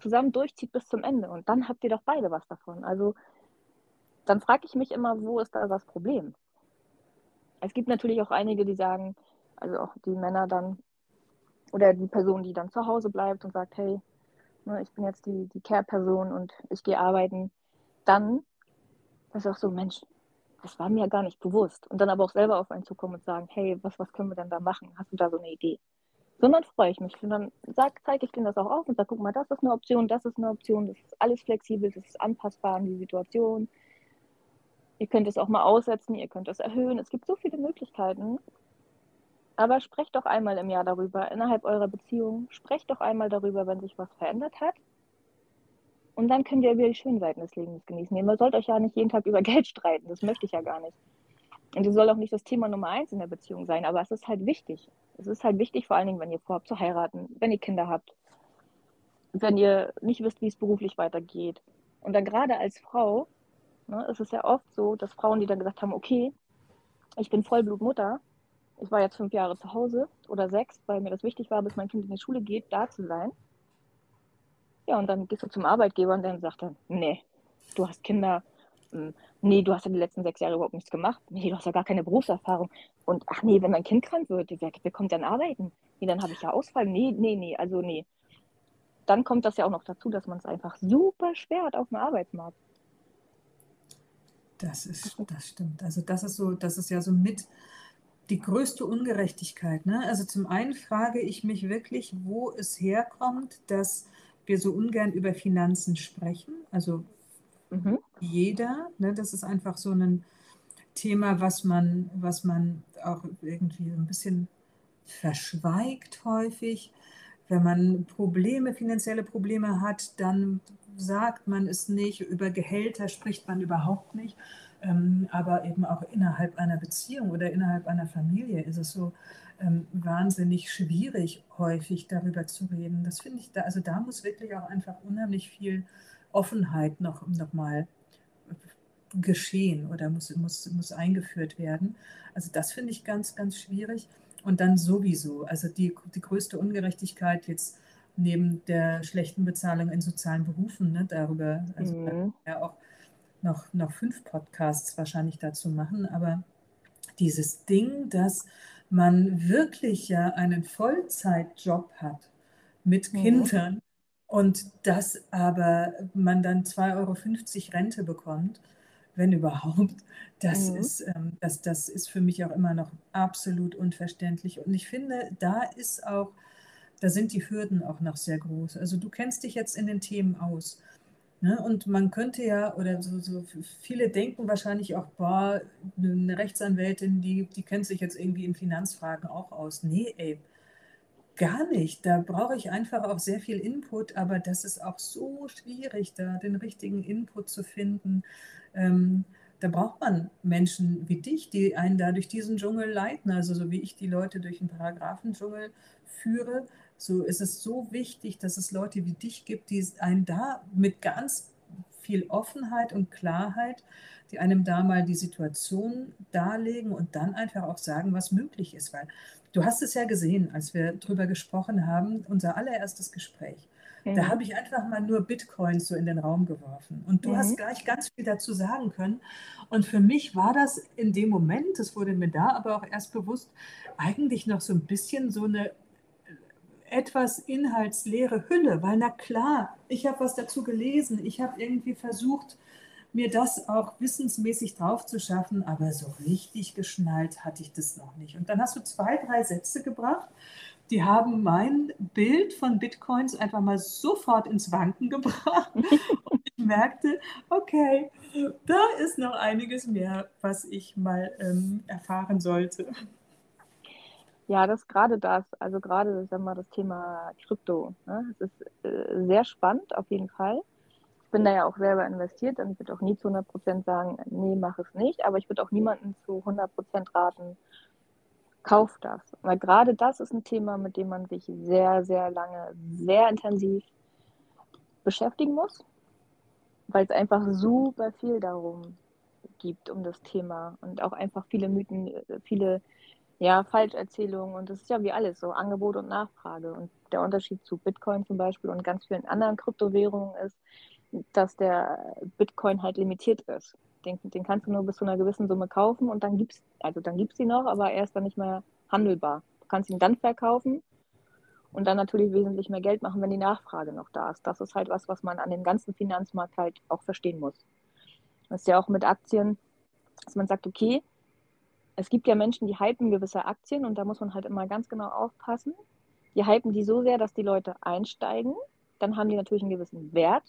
zusammen durchzieht bis zum Ende. Und dann habt ihr doch beide was davon. Also dann frage ich mich immer, wo ist da das Problem? Es gibt natürlich auch einige, die sagen, also auch die Männer dann, oder die Person, die dann zu Hause bleibt und sagt, hey, ne, ich bin jetzt die, die Care-Person und ich gehe arbeiten, dann ist auch so, Mensch, das war mir gar nicht bewusst. Und dann aber auch selber auf einen zukommen und sagen, hey, was, was können wir denn da machen? Hast du da so eine Idee? Sondern freue ich mich. Und dann zeige ich denen das auch auf und sage, guck mal, das ist eine Option, das ist eine Option, das ist alles flexibel, das ist anpassbar an die Situation. Ihr könnt es auch mal aussetzen, ihr könnt es erhöhen. Es gibt so viele Möglichkeiten. Aber sprecht doch einmal im Jahr darüber, innerhalb eurer Beziehung. Sprecht doch einmal darüber, wenn sich was verändert hat. Und dann könnt ihr über die schönen Seiten des Lebens genießen. Ihr sollt euch ja nicht jeden Tag über Geld streiten, das möchte ich ja gar nicht. Und das soll auch nicht das Thema Nummer eins in der Beziehung sein, aber es ist halt wichtig. Es ist halt wichtig, vor allen Dingen, wenn ihr vorhabt zu heiraten, wenn ihr Kinder habt, wenn ihr nicht wisst, wie es beruflich weitergeht. Und dann gerade als Frau, ne, ist es ja oft so, dass Frauen, die dann gesagt haben, okay, ich bin Vollblutmutter, ich war jetzt fünf Jahre zu Hause oder sechs, weil mir das wichtig war, bis mein Kind in die Schule geht, da zu sein. Ja, und dann gehst du zum Arbeitgeber und dann sagt er, nee, du hast Kinder, nee, du hast ja die letzten sechs Jahre überhaupt nichts gemacht, nee, du hast ja gar keine Berufserfahrung und ach nee, wenn mein Kind krank wird, wer kommt dann arbeiten? Nee, dann habe ich ja Ausfall, nee, nee, nee, also nee. Dann kommt das ja auch noch dazu, dass man es einfach super schwer hat auf dem Arbeitsmarkt. Das ist, das stimmt, also das ist so, das ist ja so mit die größte Ungerechtigkeit, ne? Also zum einen frage ich mich wirklich, wo es herkommt, dass wir so ungern über Finanzen sprechen, also mhm. jeder, ne, das ist einfach so ein Thema, was man, was man auch irgendwie ein bisschen verschweigt häufig. Wenn man Probleme, finanzielle Probleme hat, dann sagt man es nicht, über Gehälter spricht man überhaupt nicht, ähm, aber eben auch innerhalb einer Beziehung oder innerhalb einer Familie ist es so ähm, wahnsinnig schwierig, häufig darüber zu reden. Das finde ich, da, also da muss wirklich auch einfach unheimlich viel Offenheit noch, noch mal geschehen oder muss, muss, muss eingeführt werden. Also das finde ich ganz, ganz schwierig. Und dann sowieso, also die, die größte Ungerechtigkeit jetzt neben der schlechten Bezahlung in sozialen Berufen, ne, darüber, also mhm. da können wir ja auch noch, noch fünf Podcasts wahrscheinlich dazu machen, aber dieses Ding, dass man wirklich ja einen Vollzeitjob hat mit mhm. Kindern und dass aber man dann zwei Euro fünfzig Rente bekommt, wenn überhaupt, das, mhm. ist, ähm, das, das ist für mich auch immer noch absolut unverständlich. Und ich finde, da ist auch, da sind die Hürden auch noch sehr groß. Also du kennst dich jetzt in den Themen aus. Ne? Und man könnte ja, oder so, so viele denken wahrscheinlich auch, boah, eine Rechtsanwältin, die, die kennt sich jetzt irgendwie in Finanzfragen auch aus. Nee, ey, gar nicht. Da brauche ich einfach auch sehr viel Input, aber das ist auch so schwierig, da den richtigen Input zu finden. Ähm, da braucht man Menschen wie dich, die einen da durch diesen Dschungel leiten. Also so wie ich die Leute durch den Paragraphendschungel führe, so ist es so wichtig, dass es Leute wie dich gibt, die einen da mit ganz viel Offenheit und Klarheit, die einem da mal die Situation darlegen und dann einfach auch sagen, was möglich ist. Weil du hast es ja gesehen, als wir drüber gesprochen haben, unser allererstes Gespräch. Mhm. Da habe ich einfach mal nur Bitcoins so in den Raum geworfen. Und du mhm. hast gleich ganz viel dazu sagen können. Und für mich war das in dem Moment, das wurde mir da aber auch erst bewusst, eigentlich noch so ein bisschen so eine etwas inhaltsleere Hülle. Weil na klar, ich habe was dazu gelesen. Ich habe irgendwie versucht, mir das auch wissensmäßig drauf zu schaffen. Aber so richtig geschnallt hatte ich das noch nicht. Und dann hast du zwei, drei Sätze gebracht. Die haben mein Bild von Bitcoins einfach mal sofort ins Wanken gebracht. Und ich merkte, okay, da ist noch einiges mehr, was ich mal ähm, erfahren sollte. Ja, das gerade das, also gerade sagen wir mal, das Thema Krypto. Ne? Das ist äh, sehr spannend auf jeden Fall. Ich bin da ja auch selber investiert und ich würde auch nie zu hundert Prozent sagen, nee, mach es nicht. Aber ich würde auch niemandem zu hundert Prozent raten, kauf das. Weil gerade das ist ein Thema, mit dem man sich sehr, sehr lange, sehr intensiv beschäftigen muss, weil es einfach super viel darum gibt, um das Thema und auch einfach viele Mythen, viele ja, Falscherzählungen und das ist ja wie alles so, Angebot und Nachfrage. Und der Unterschied zu Bitcoin zum Beispiel und ganz vielen anderen Kryptowährungen ist, dass der Bitcoin halt limitiert ist. Den, den kannst du nur bis zu einer gewissen Summe kaufen und dann gibt's, also dann gibt's die noch, aber er ist dann nicht mehr handelbar. Du kannst ihn dann verkaufen und dann natürlich wesentlich mehr Geld machen, wenn die Nachfrage noch da ist. Das ist halt was, was man an dem ganzen Finanzmarkt halt auch verstehen muss. Das ist ja auch mit Aktien, dass man sagt, okay, es gibt ja Menschen, die hypen gewisse Aktien und da muss man halt immer ganz genau aufpassen. Die hypen die so sehr, dass die Leute einsteigen, dann haben die natürlich einen gewissen Wert.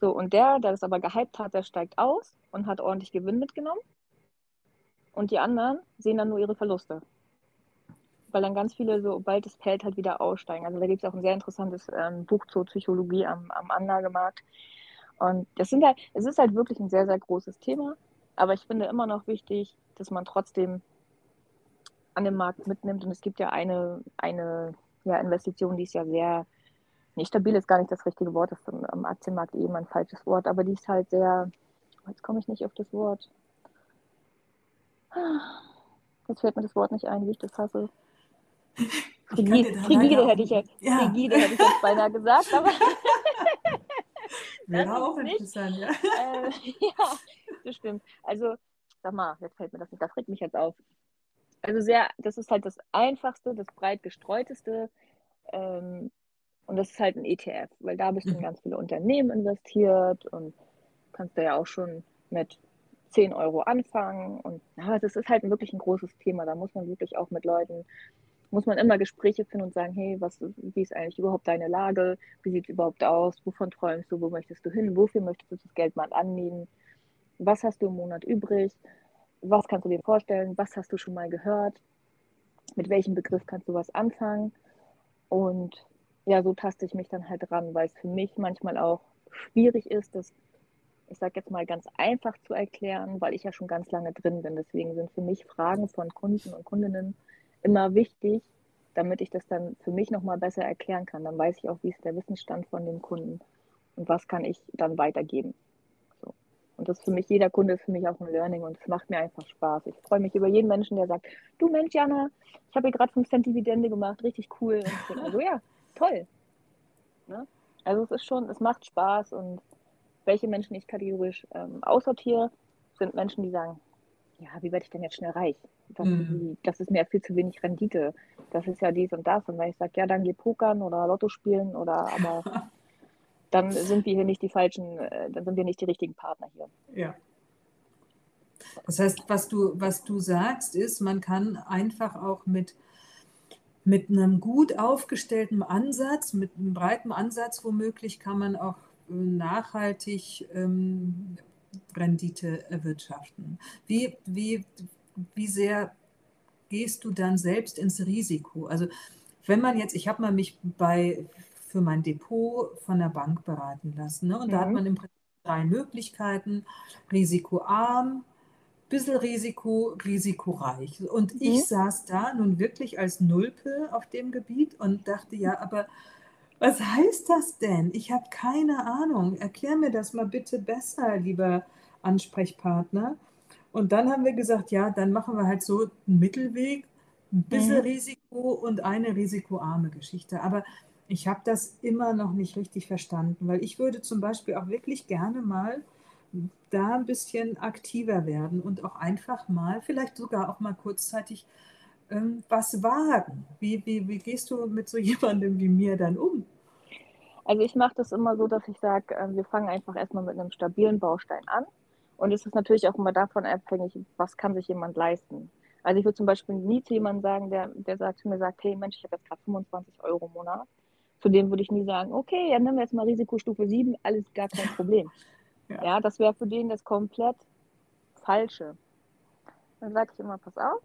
So, und der, der das aber gehypt hat, der steigt aus und hat ordentlich Gewinn mitgenommen. Und die anderen sehen dann nur ihre Verluste. Weil dann ganz viele, sobald es fällt, halt wieder aussteigen. Also da gibt es auch ein sehr interessantes ähm, Buch zur Psychologie am, am Anlagemarkt. Und das sind halt, es ist halt wirklich ein sehr, sehr großes Thema. Aber ich finde immer noch wichtig, dass man trotzdem an dem Markt mitnimmt. Und es gibt ja eine, eine ja, Investition, die ist ja sehr... Nee, stabil ist gar nicht das richtige Wort, das ist am Aktienmarkt eben ein falsches Wort, aber die ist halt sehr, jetzt komme ich nicht auf das Wort, jetzt fällt mir das Wort nicht ein, wie ich das hasse. Rigide hätte ich jetzt ja. beinahe gesagt, aber wäre auch interessant, ja. Äh, ja, das stimmt. Also, sag mal, jetzt fällt mir das nicht, das regt mich jetzt auf. Also sehr, das ist halt das einfachste, das breit gestreuteste, ähm, und das ist halt ein E T F, weil da bist du in ganz viele Unternehmen investiert und kannst da ja auch schon mit zehn Euro anfangen. Und na, das ist halt wirklich ein großes Thema. Da muss man wirklich auch mit Leuten, muss man immer Gespräche finden und sagen, hey, was, wie ist eigentlich überhaupt deine Lage? Wie sieht es überhaupt aus? Wovon träumst du? Wo möchtest du hin? Wofür möchtest du das Geld mal annehmen? Was hast du im Monat übrig? Was kannst du dir vorstellen? Was hast du schon mal gehört? Mit welchem Begriff kannst du was anfangen? Und ja, so taste ich mich dann halt ran, weil es für mich manchmal auch schwierig ist, das, ich sage jetzt mal, ganz einfach zu erklären, weil ich ja schon ganz lange drin bin. Deswegen sind für mich Fragen von Kunden und Kundinnen immer wichtig, damit ich das dann für mich nochmal besser erklären kann. Dann weiß ich auch, wie ist der Wissensstand von dem Kunden und was kann ich dann weitergeben. So. Und das ist für mich, jeder Kunde ist für mich auch ein Learning und es macht mir einfach Spaß. Ich freue mich über jeden Menschen, der sagt, du Mensch, Jana, ich habe hier gerade fünf Cent Dividende gemacht, richtig cool. Und ich denke, also ja, toll. Ne? Also es ist schon, es macht Spaß und welche Menschen ich kategorisch ähm, aussortiere, sind Menschen, die sagen, ja, wie werde ich denn jetzt schnell reich? Das, mhm. das ist mir viel zu wenig Rendite. Das ist ja dies und das. Und wenn ich sage, ja, dann geh pokern oder Lotto spielen oder aber dann sind wir hier nicht die falschen, äh, dann sind wir nicht die richtigen Partner hier. Ja. Das heißt, was du, was du sagst, ist, man kann einfach auch mit Mit einem gut aufgestellten Ansatz, mit einem breiten Ansatz womöglich, kann man auch nachhaltig ähm, Rendite erwirtschaften. Wie, wie, wie sehr gehst du dann selbst ins Risiko? Also wenn man jetzt, ich habe mal mich bei, für mein Depot von der Bank beraten lassen, ne? Und mhm. da hat man im Prinzip drei Möglichkeiten, risikoarm, bisschen Risiko, risikoreich. Und ich mhm. saß da nun wirklich als Nulpe auf dem Gebiet und dachte, ja, aber was heißt das denn? Ich habe keine Ahnung. Erklär mir das mal bitte besser, lieber Ansprechpartner. Und dann haben wir gesagt, ja, dann machen wir halt so einen Mittelweg, ein bisschen mhm. Risiko und eine risikoarme Geschichte. Aber ich habe das immer noch nicht richtig verstanden, weil ich würde zum Beispiel auch wirklich gerne mal da ein bisschen aktiver werden und auch einfach mal, vielleicht sogar auch mal kurzzeitig ähm, was wagen. Wie, wie, wie gehst du mit so jemandem wie mir dann um? Also ich mache das immer so, dass ich sage, äh, wir fangen einfach erstmal mit einem stabilen Baustein an und es ist natürlich auch immer davon abhängig, was kann sich jemand leisten. Also ich würde zum Beispiel nie zu jemandem sagen, der, der sagt, zu mir sagt, hey Mensch, ich habe jetzt gerade fünfundzwanzig Euro im Monat. Zu dem würde ich nie sagen, okay, dann nehmen wir jetzt mal Risikostufe sieben, alles gar kein Problem. Ja, ja, das wäre für den das komplett Falsche. Dann sage ich immer, pass auf,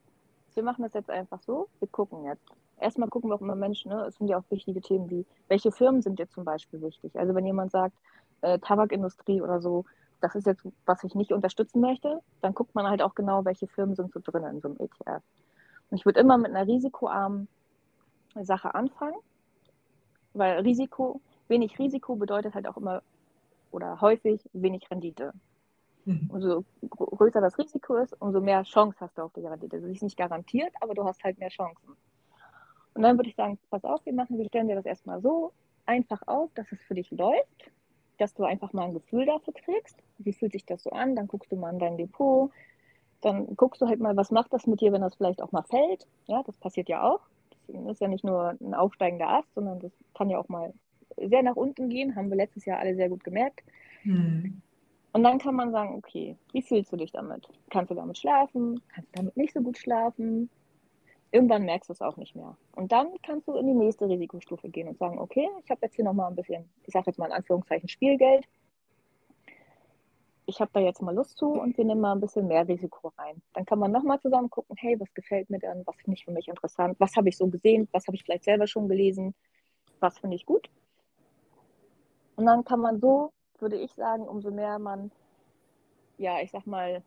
wir machen das jetzt einfach so, wir gucken jetzt. Erstmal gucken wir auch immer Menschen, ne? Es sind ja auch wichtige Themen wie, welche Firmen sind dir zum Beispiel wichtig? Also wenn jemand sagt, äh, Tabakindustrie oder so, das ist jetzt, was ich nicht unterstützen möchte, dann guckt man halt auch genau, welche Firmen sind so drin in so einem E T F. Und ich würde immer mit einer risikoarmen Sache anfangen, weil Risiko, wenig Risiko bedeutet halt auch immer, oder häufig wenig Rendite. Mhm. Umso größer das Risiko ist, umso mehr Chance hast du auf die Rendite. Das ist nicht garantiert, aber du hast halt mehr Chancen. Und dann würde ich sagen, pass auf, wir machen, wir stellen dir das erstmal so einfach auf, dass es für dich läuft. dass du einfach mal ein Gefühl dafür kriegst. Wie fühlt sich das so an? Dann guckst du mal in dein Depot. Dann guckst du halt mal, was macht das mit dir, wenn das vielleicht auch mal fällt. Ja, das passiert ja auch. Das ist ja nicht nur ein aufsteigender Ast, sondern das kann ja auch mal sehr nach unten gehen. Haben wir letztes Jahr alle sehr gut gemerkt. Hm. Und dann kann man sagen, okay, wie fühlst du dich damit? Kannst du damit schlafen? Kannst du damit nicht so gut schlafen? Irgendwann merkst du es auch nicht mehr. Und dann kannst du in die nächste Risikostufe gehen und sagen, okay, ich habe jetzt hier nochmal ein bisschen, ich sage jetzt mal in Anführungszeichen Spielgeld. Ich habe da jetzt mal Lust zu und wir nehmen mal ein bisschen mehr Risiko rein. Dann kann man nochmal zusammen gucken, hey, was gefällt mir denn, was finde ich für mich interessant, was habe ich so gesehen, was habe ich vielleicht selber schon gelesen, was finde ich gut. Und dann kann man so, würde ich sagen, umso mehr man, ja, ich sag mal,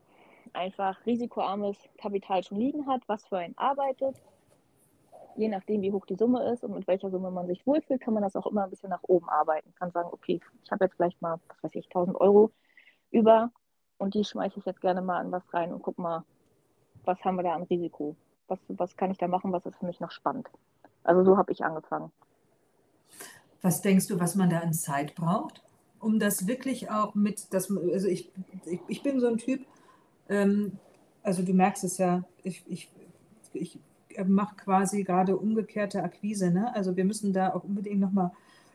einfach risikoarmes Kapital schon liegen hat, was für einen arbeitet. Je nachdem, wie hoch die Summe ist und mit welcher Summe man sich wohlfühlt, kann man das auch immer ein bisschen nach oben arbeiten. Kann sagen, okay, ich habe jetzt vielleicht mal, was weiß ich, tausend Euro über und die schmeiße ich jetzt gerne mal an was rein und guck mal, was haben wir da an Risiko? Was, was kann ich da machen? Was ist für mich noch spannend? Also so habe ich angefangen. Was denkst du, was man da an Zeit braucht, um das wirklich auch mit, das, also ich, ich, ich bin so ein Typ, ähm, also du merkst es ja, ich, ich, ich mache quasi gerade umgekehrte Akquise, ne? Also wir müssen da auch unbedingt nochmal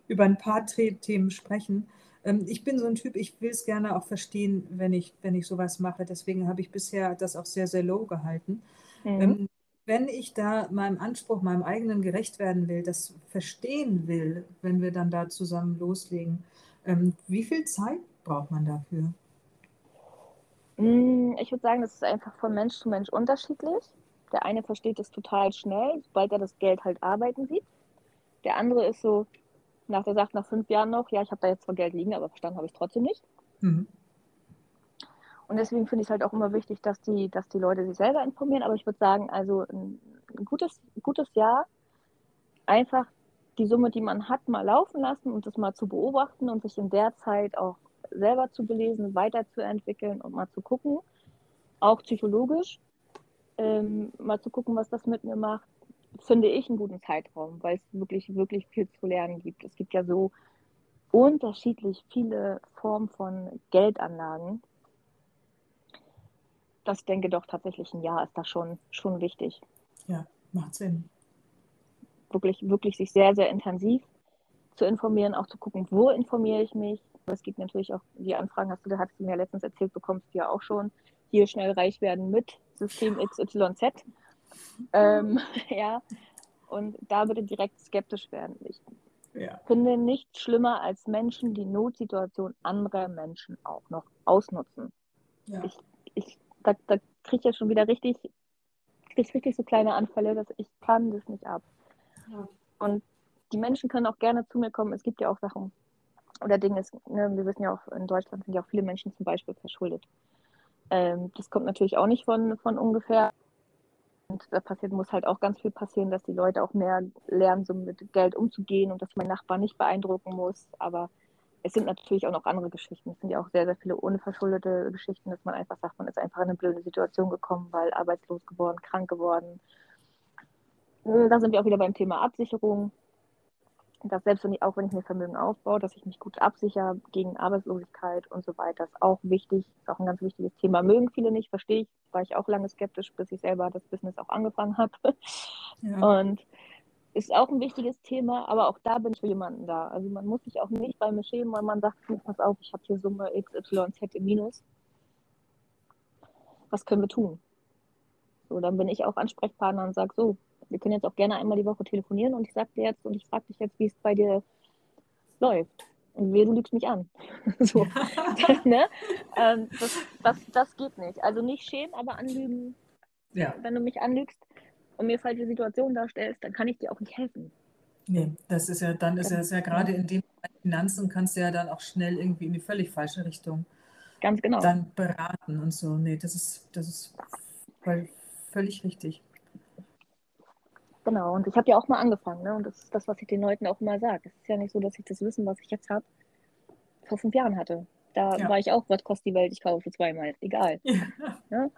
über ein paar Themen sprechen. Ähm, ich bin so ein Typ, ich will es gerne auch verstehen, wenn ich, wenn ich sowas mache, deswegen habe ich bisher das auch sehr, sehr low gehalten. Mhm. Ähm, wenn ich da meinem Anspruch, meinem eigenen gerecht werden will, das verstehen will, wenn wir dann da zusammen loslegen, ähm, wie viel Zeit braucht man dafür? Ich würde sagen, das ist einfach von Mensch zu Mensch unterschiedlich. Der eine versteht das total schnell, sobald er das Geld halt arbeiten sieht. Der andere ist so, nach der sagt nach fünf Jahren noch, ja, ich habe da jetzt zwar Geld liegen, aber verstanden habe ich es trotzdem nicht. Mhm. Und deswegen finde ich es halt auch immer wichtig, dass die, dass die Leute sich selber informieren. Aber ich würde sagen, also ein gutes, gutes Jahr, einfach die Summe, die man hat, mal laufen lassen und das mal zu beobachten und sich in der Zeit auch selber zu belesen, weiterzuentwickeln und mal zu gucken, auch psychologisch, ähm, mal zu gucken, was das mit mir macht, finde ich einen guten Zeitraum, weil es wirklich, wirklich viel zu lernen gibt. Es gibt ja so unterschiedlich viele Formen von Geldanlagen. Das denke doch tatsächlich ein Jahr ist da schon, schon wichtig. Ja, macht Sinn. Wirklich, wirklich sich sehr, sehr intensiv zu informieren, auch zu gucken, wo informiere ich mich. Es gibt natürlich auch die Anfragen, hast du, da hast du mir letztens erzählt, bekommst du ja auch schon, hier schnell reich werden mit System X Y Z. Ähm, ja, und da würde direkt skeptisch werden. Ich ja. finde nichts schlimmer als Menschen, die Notsituation anderer Menschen auch noch ausnutzen. Ja. Ich, ich Da, da kriege ich ja schon wieder richtig, krieg richtig so kleine Anfälle, dass ich kann das nicht ab. Ja. Und die Menschen können auch gerne zu mir kommen. Es gibt ja auch Sachen oder Dinge, ist, ne, wir wissen ja auch, in Deutschland sind ja auch viele Menschen zum Beispiel verschuldet. Ähm, das kommt natürlich auch nicht von, von ungefähr. Und da passiert, muss halt auch ganz viel passieren, dass die Leute auch mehr lernen, so mit Geld umzugehen und dass mein Nachbar nicht beeindrucken muss. Aber es sind natürlich auch noch andere Geschichten. Es sind ja auch sehr, sehr viele unverschuldete Geschichten, dass man einfach sagt, man ist einfach in eine blöde Situation gekommen, weil arbeitslos geworden, krank geworden. Da sind wir auch wieder beim Thema Absicherung. Dass selbst wenn ich, auch wenn ich mir Vermögen aufbaue, dass ich mich gut absichere gegen Arbeitslosigkeit und so weiter, ist auch wichtig. Ist auch ein ganz wichtiges Thema. Mögen viele nicht, verstehe ich. War ich auch lange skeptisch, bis ich selber das Business auch angefangen habe. Ja. Und ist auch ein wichtiges Thema, aber auch da bin ich für jemanden da. Also man muss sich auch nicht bei mir schämen, weil man sagt, pass auf, ich habe hier Summe X Y Z im Minus. Was können wir tun? So, dann bin ich auch Ansprechpartner und sage so, wir können jetzt auch gerne einmal die Woche telefonieren und ich sage dir jetzt und ich frage dich jetzt, wie es bei dir läuft. Und wer, du lügst mich an. So. Ne? ähm, das, das, das geht nicht. Also nicht schämen, aber anlügen. Ja. Wenn du mich anlügst, und mir falsche Situation darstellst, dann kann ich dir auch nicht helfen. Nee, das ist ja, dann ist ja, ist ja gerade in dem Finanzen kannst du ja dann auch schnell irgendwie in die völlig falsche Richtung ganz genau dann beraten und so. Nee, das ist, das ist voll, völlig richtig. Genau, und ich habe ja auch mal angefangen, ne? Und das ist das, was ich den Leuten auch immer sage. Es ist ja nicht so, dass ich das Wissen, was ich jetzt habe, vor fünf Jahren hatte. Da ja. war ich auch, was kostet die Welt, ich kaufe zweimal, egal. Ja. Ne?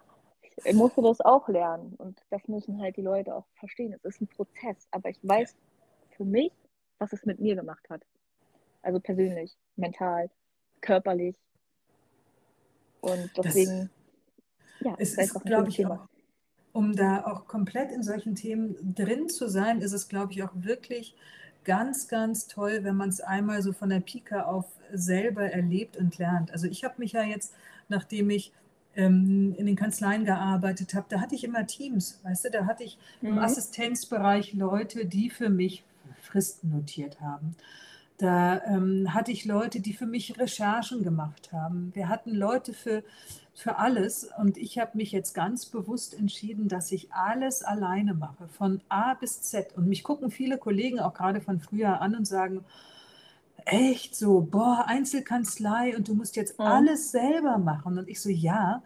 Ich musste das auch lernen und das müssen halt die Leute auch verstehen. Es ist ein Prozess, aber ich weiß für mich, was es mit mir gemacht hat. Also persönlich, mental, körperlich. Und deswegen, das, ja, es ist, glaube ich, auch, um da auch komplett in solchen Themen drin zu sein, ist es, glaube ich, auch wirklich ganz, ganz toll, wenn man es einmal so von der Pike auf selber erlebt und lernt. Also ich habe mich ja jetzt, nachdem ich ähm, in den Kanzleien gearbeitet habe, da hatte ich immer Teams, weißt du, da hatte ich mhm. im Assistenzbereich Leute, die für mich Fristen notiert haben. Da ähm, hatte ich Leute, die für mich Recherchen gemacht haben. Wir hatten Leute für, für alles und ich habe mich jetzt ganz bewusst entschieden, dass ich alles alleine mache, von A bis Z. Und mich gucken viele Kollegen auch gerade von früher an und sagen, echt so, boah, Einzelkanzlei und du musst jetzt ja. alles selber machen. Und ich so, ja,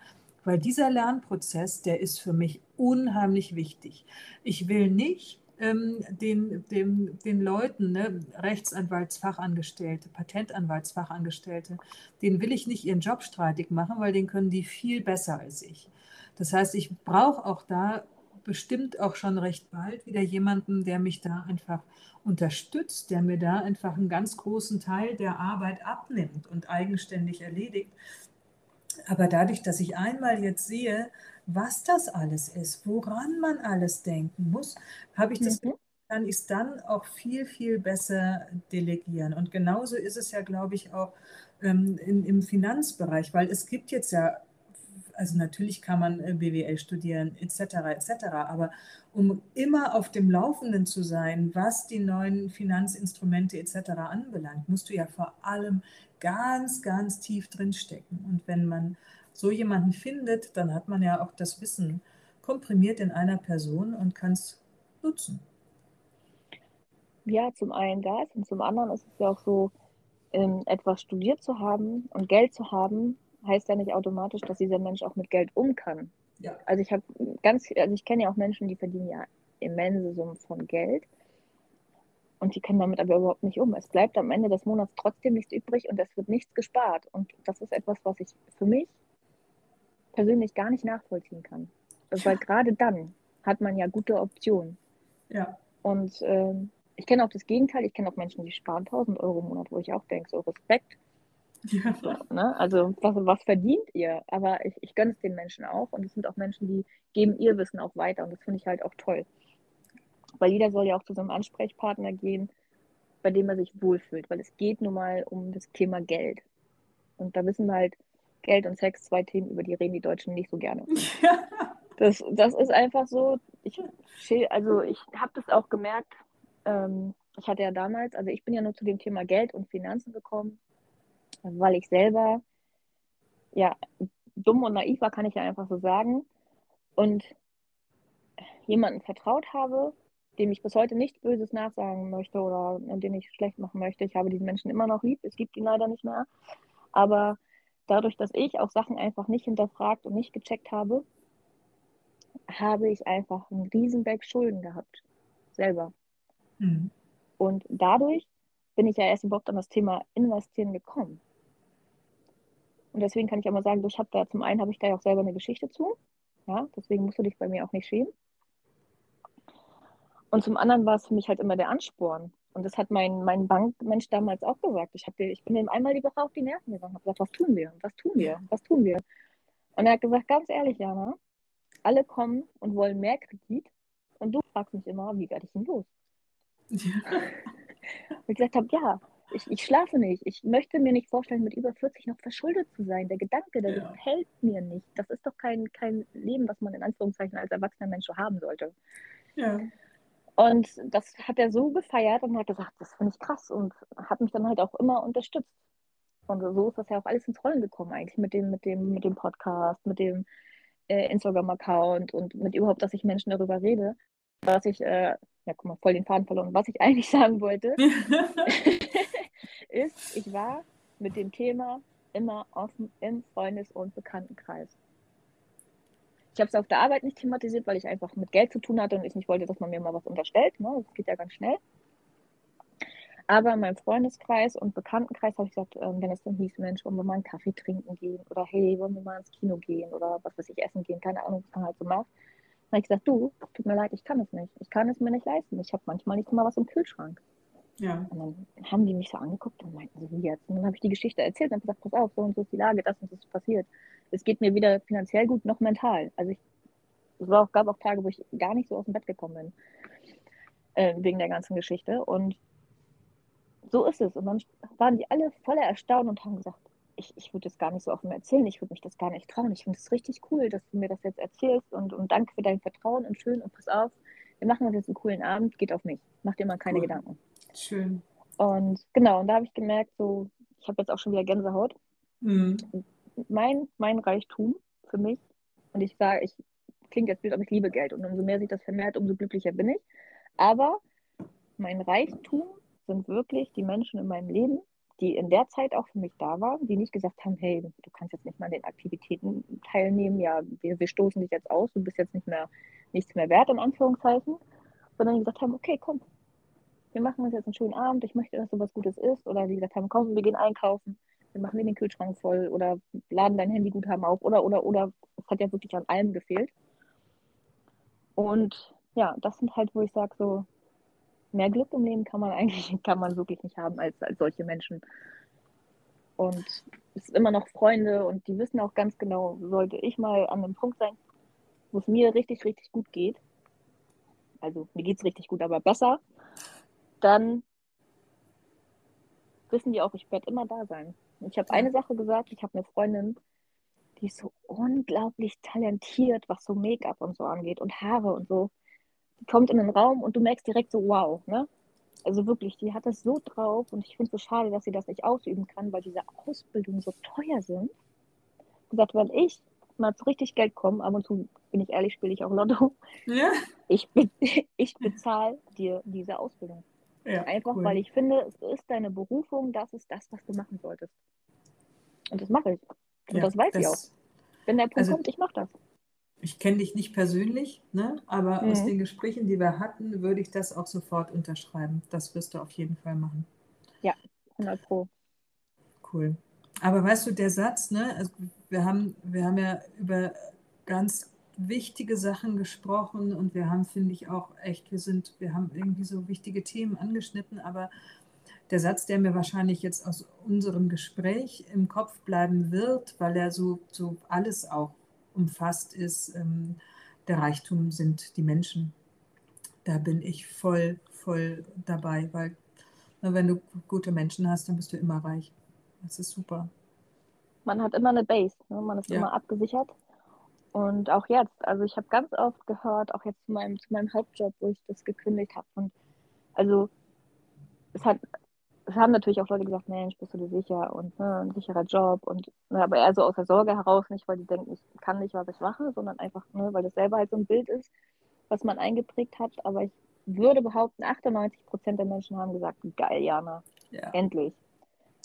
weil dieser Lernprozess, der ist für mich unheimlich wichtig. Ich will nicht Den, den, den Leuten, ne, Rechtsanwaltsfachangestellte, Patentanwaltsfachangestellte, denen will ich nicht ihren Job streitig machen, weil den können die viel besser als ich. Das heißt, ich brauche auch da bestimmt auch schon recht bald wieder jemanden, der mich da einfach unterstützt, der mir da einfach einen ganz großen Teil der Arbeit abnimmt und eigenständig erledigt. Aber dadurch, dass ich einmal jetzt sehe, was das alles ist, woran man alles denken muss, habe ich das, mhm. kann ich es dann auch viel, viel besser delegieren. Und genauso ist es ja, glaube ich, auch ähm, in, im Finanzbereich, weil es gibt jetzt ja, also natürlich kann man B W L studieren et cetera et cetera, aber um immer auf dem Laufenden zu sein, was die neuen Finanzinstrumente et cetera anbelangt, musst du ja vor allem ganz, ganz tief drinstecken. Und wenn man so jemanden findet, dann hat man ja auch das Wissen komprimiert in einer Person und kann es nutzen. Ja, zum einen das und zum anderen ist es ja auch so, etwas studiert zu haben und Geld zu haben, heißt ja nicht automatisch, dass dieser Mensch auch mit Geld um kann. Ja. Also ich habe ganz, also ich kenne ja auch Menschen, die verdienen ja immense Summen von Geld und die können damit aber überhaupt nicht um. Es bleibt am Ende des Monats trotzdem nichts übrig und es wird nichts gespart. Und das ist etwas, was ich für mich persönlich gar nicht nachvollziehen kann. Ja. Weil gerade dann hat man ja gute Optionen. Ja. Und äh, ich kenne auch das Gegenteil. Ich kenne auch Menschen, die sparen tausend Euro im Monat, wo ich auch denke, so Respekt. Ja. So, ne? Also was, was verdient ihr? Aber ich, ich gönne es den Menschen auch. Und es sind auch Menschen, die geben ihr Wissen auch weiter. Und das finde ich halt auch toll. Weil jeder soll ja auch zu seinem Ansprechpartner gehen, bei dem er sich wohlfühlt. Weil es geht nun mal um das Thema Geld. Und da wissen wir halt, Geld und Sex, zwei Themen, über die reden die Deutschen nicht so gerne. Ja. Das, das ist einfach so. Ich, also ich habe das auch gemerkt, ähm, ich hatte ja damals, also ich bin ja nur zu dem Thema Geld und Finanzen gekommen, weil ich selber ja dumm und naiv war, kann ich ja einfach so sagen. Und jemanden vertraut habe, dem ich bis heute nichts Böses nachsagen möchte oder den ich schlecht machen möchte. Ich habe diesen Menschen immer noch lieb, es gibt ihn leider nicht mehr. Aber dadurch, dass ich auch Sachen einfach nicht hinterfragt und nicht gecheckt habe, habe ich einfach einen Riesenberg Schulden gehabt. Selber. Mhm. Und dadurch bin ich ja erst überhaupt an das Thema Investieren gekommen. Und deswegen kann ich immer sagen, ich habe da, zum einen habe ich da ja auch selber eine Geschichte zu. Ja, deswegen musst du dich bei mir auch nicht schämen. Und zum anderen war es für mich halt immer der Ansporn. Und das hat mein, mein Bankmensch damals auch gesagt. Ich, hab, ich bin ihm einmal die Woche auf die Nerven gegangen und habe gesagt, was tun wir? Was tun wir? Was tun wir? Und er hat gesagt, ganz ehrlich, Jana, alle kommen und wollen mehr Kredit. Und du fragst mich immer, wie werde ich denn los? Ja. Und ich gesagt habe, ja, ich, ich schlafe nicht. Ich möchte mir nicht vorstellen, mit über vierzig noch verschuldet zu sein. Der Gedanke, der ja. gefällt mir nicht. Das ist doch kein, kein Leben, was man in Anführungszeichen als erwachsener Mensch haben sollte. Ja. Und das hat er so gefeiert und hat gesagt, das finde ich krass und hat mich dann halt auch immer unterstützt. Und so ist das ja auch alles ins Rollen gekommen eigentlich mit dem, mit dem, mit dem Podcast, mit dem äh, Instagram-Account und mit überhaupt, dass ich Menschen darüber rede, was ich, äh, ja guck mal, voll den Faden verloren, was ich eigentlich sagen wollte, ist, ich war mit dem Thema immer offen im Freundes- und Bekanntenkreis. Ich habe es auf der Arbeit nicht thematisiert, weil ich einfach mit Geld zu tun hatte und ich nicht wollte, dass man mir mal was unterstellt. Ne? Das geht ja ganz schnell. Aber in meinem Freundeskreis und Bekanntenkreis habe ich gesagt, wenn es dann hieß, Mensch, wollen wir mal einen Kaffee trinken gehen oder hey, wollen wir mal ins Kino gehen oder was weiß ich, essen gehen, keine Ahnung, was man halt so macht. Dann habe ich gesagt, du, tut mir leid, ich kann es nicht. Ich kann es mir nicht leisten. Ich habe manchmal nicht mal was im Kühlschrank. Ja. Und dann haben die mich so angeguckt und meinten so, wie jetzt? Und dann habe ich die Geschichte erzählt und habe gesagt, pass auf, so und so ist die Lage, das und so ist passiert. Es geht mir weder finanziell gut noch mental. Also ich, es war auch, gab auch Tage, wo ich gar nicht so aus dem Bett gekommen bin, äh, wegen der ganzen Geschichte. Und so ist es. Und dann waren die alle voller Erstaunen und haben gesagt, ich, ich würde das gar nicht so offen erzählen, ich würde mich das gar nicht trauen. Ich finde es richtig cool, dass du mir das jetzt erzählst und, und danke für dein Vertrauen und schön und pass auf, wir machen uns jetzt einen coolen Abend, geht auf mich. Mach dir mal keine cool. Gedanken. Schön. Und genau, und da habe ich gemerkt, so, ich habe jetzt auch schon wieder Gänsehaut. Mhm. Mein, mein Reichtum für mich, und ich sage, ich klingt jetzt blöd, aber ich liebe Geld und umso mehr sich das vermehrt, umso glücklicher bin ich. Aber mein Reichtum sind wirklich die Menschen in meinem Leben, die in der Zeit auch für mich da waren, die nicht gesagt haben, hey, du kannst jetzt nicht mal an den Aktivitäten teilnehmen, ja, wir, wir stoßen dich jetzt aus, du bist jetzt nicht mehr, nichts mehr wert, in Anführungszeichen, sondern die gesagt haben, okay, komm, wir machen uns jetzt einen schönen Abend, ich möchte, dass du was Gutes isst, oder die gesagt haben, komm, wir gehen einkaufen, wir machen dir den Kühlschrank voll, oder laden dein Handyguthaben auf, oder, oder, oder, es hat ja wirklich an allem gefehlt. Und ja, das sind halt, wo ich sage, so, mehr Glück im Leben kann man eigentlich, kann man wirklich nicht haben als, als solche Menschen. Und es sind immer noch Freunde und die wissen auch ganz genau, sollte ich mal an einem Punkt sein, wo es mir richtig, richtig gut geht, also mir geht es richtig gut, aber besser, dann wissen die auch, ich werde immer da sein. Und ich habe eine Sache gesagt, ich habe eine Freundin, die ist so unglaublich talentiert, was so Make-up und so angeht und Haare und so. Die kommt in den Raum und du merkst direkt so, wow, ne? Also wirklich, die hat das so drauf und ich finde es so schade, dass sie das nicht ausüben kann, weil diese Ausbildungen so teuer sind. Wie gesagt, wenn ich mal zu richtig Geld komme, ab und zu, bin ich ehrlich, spiele ich auch Lotto. Ja. Ich, be- ich bezahle dir diese Ausbildung. Ja, einfach, cool. Weil ich finde, es ist deine Berufung, das ist das, was du machen solltest. Und das mache ich. Und ja, das weiß das, ich auch. Wenn der Punkt also, kommt, ich mache das. Ich kenne dich nicht persönlich, ne? Aber mhm. aus den Gesprächen, die wir hatten, würde ich das auch sofort unterschreiben. Das wirst du auf jeden Fall machen. Ja, hundert Prozent. Cool. Aber weißt du, der Satz, ne? Also wir haben, wir haben ja über ganz wichtige Sachen gesprochen und wir haben, finde ich, auch echt, wir sind, wir haben irgendwie so wichtige Themen angeschnitten, aber der Satz, der mir wahrscheinlich jetzt aus unserem Gespräch im Kopf bleiben wird, weil er so, so alles auch umfasst ist, ähm, der Reichtum sind die Menschen. Da bin ich voll, voll dabei, weil na, wenn du gute Menschen hast, dann bist du immer reich. Das ist super. Man hat immer eine Base, ne? Man ist ja. immer abgesichert. Und auch jetzt, also ich habe ganz oft gehört, auch jetzt zu meinem, zu meinem Hauptjob, wo ich das gekündigt habe. Und also es hat, es haben natürlich auch Leute gesagt, Mensch, bist du dir sicher und ne, ein sicherer Job und ne, aber eher so aus der Sorge heraus, nicht weil die denken, ich kann nicht, was ich mache, sondern einfach, ne, weil das selber halt so ein Bild ist, was man eingeprägt hat. Aber ich würde behaupten, achtundneunzig Prozent der Menschen haben gesagt, geil, Jana, ja. endlich.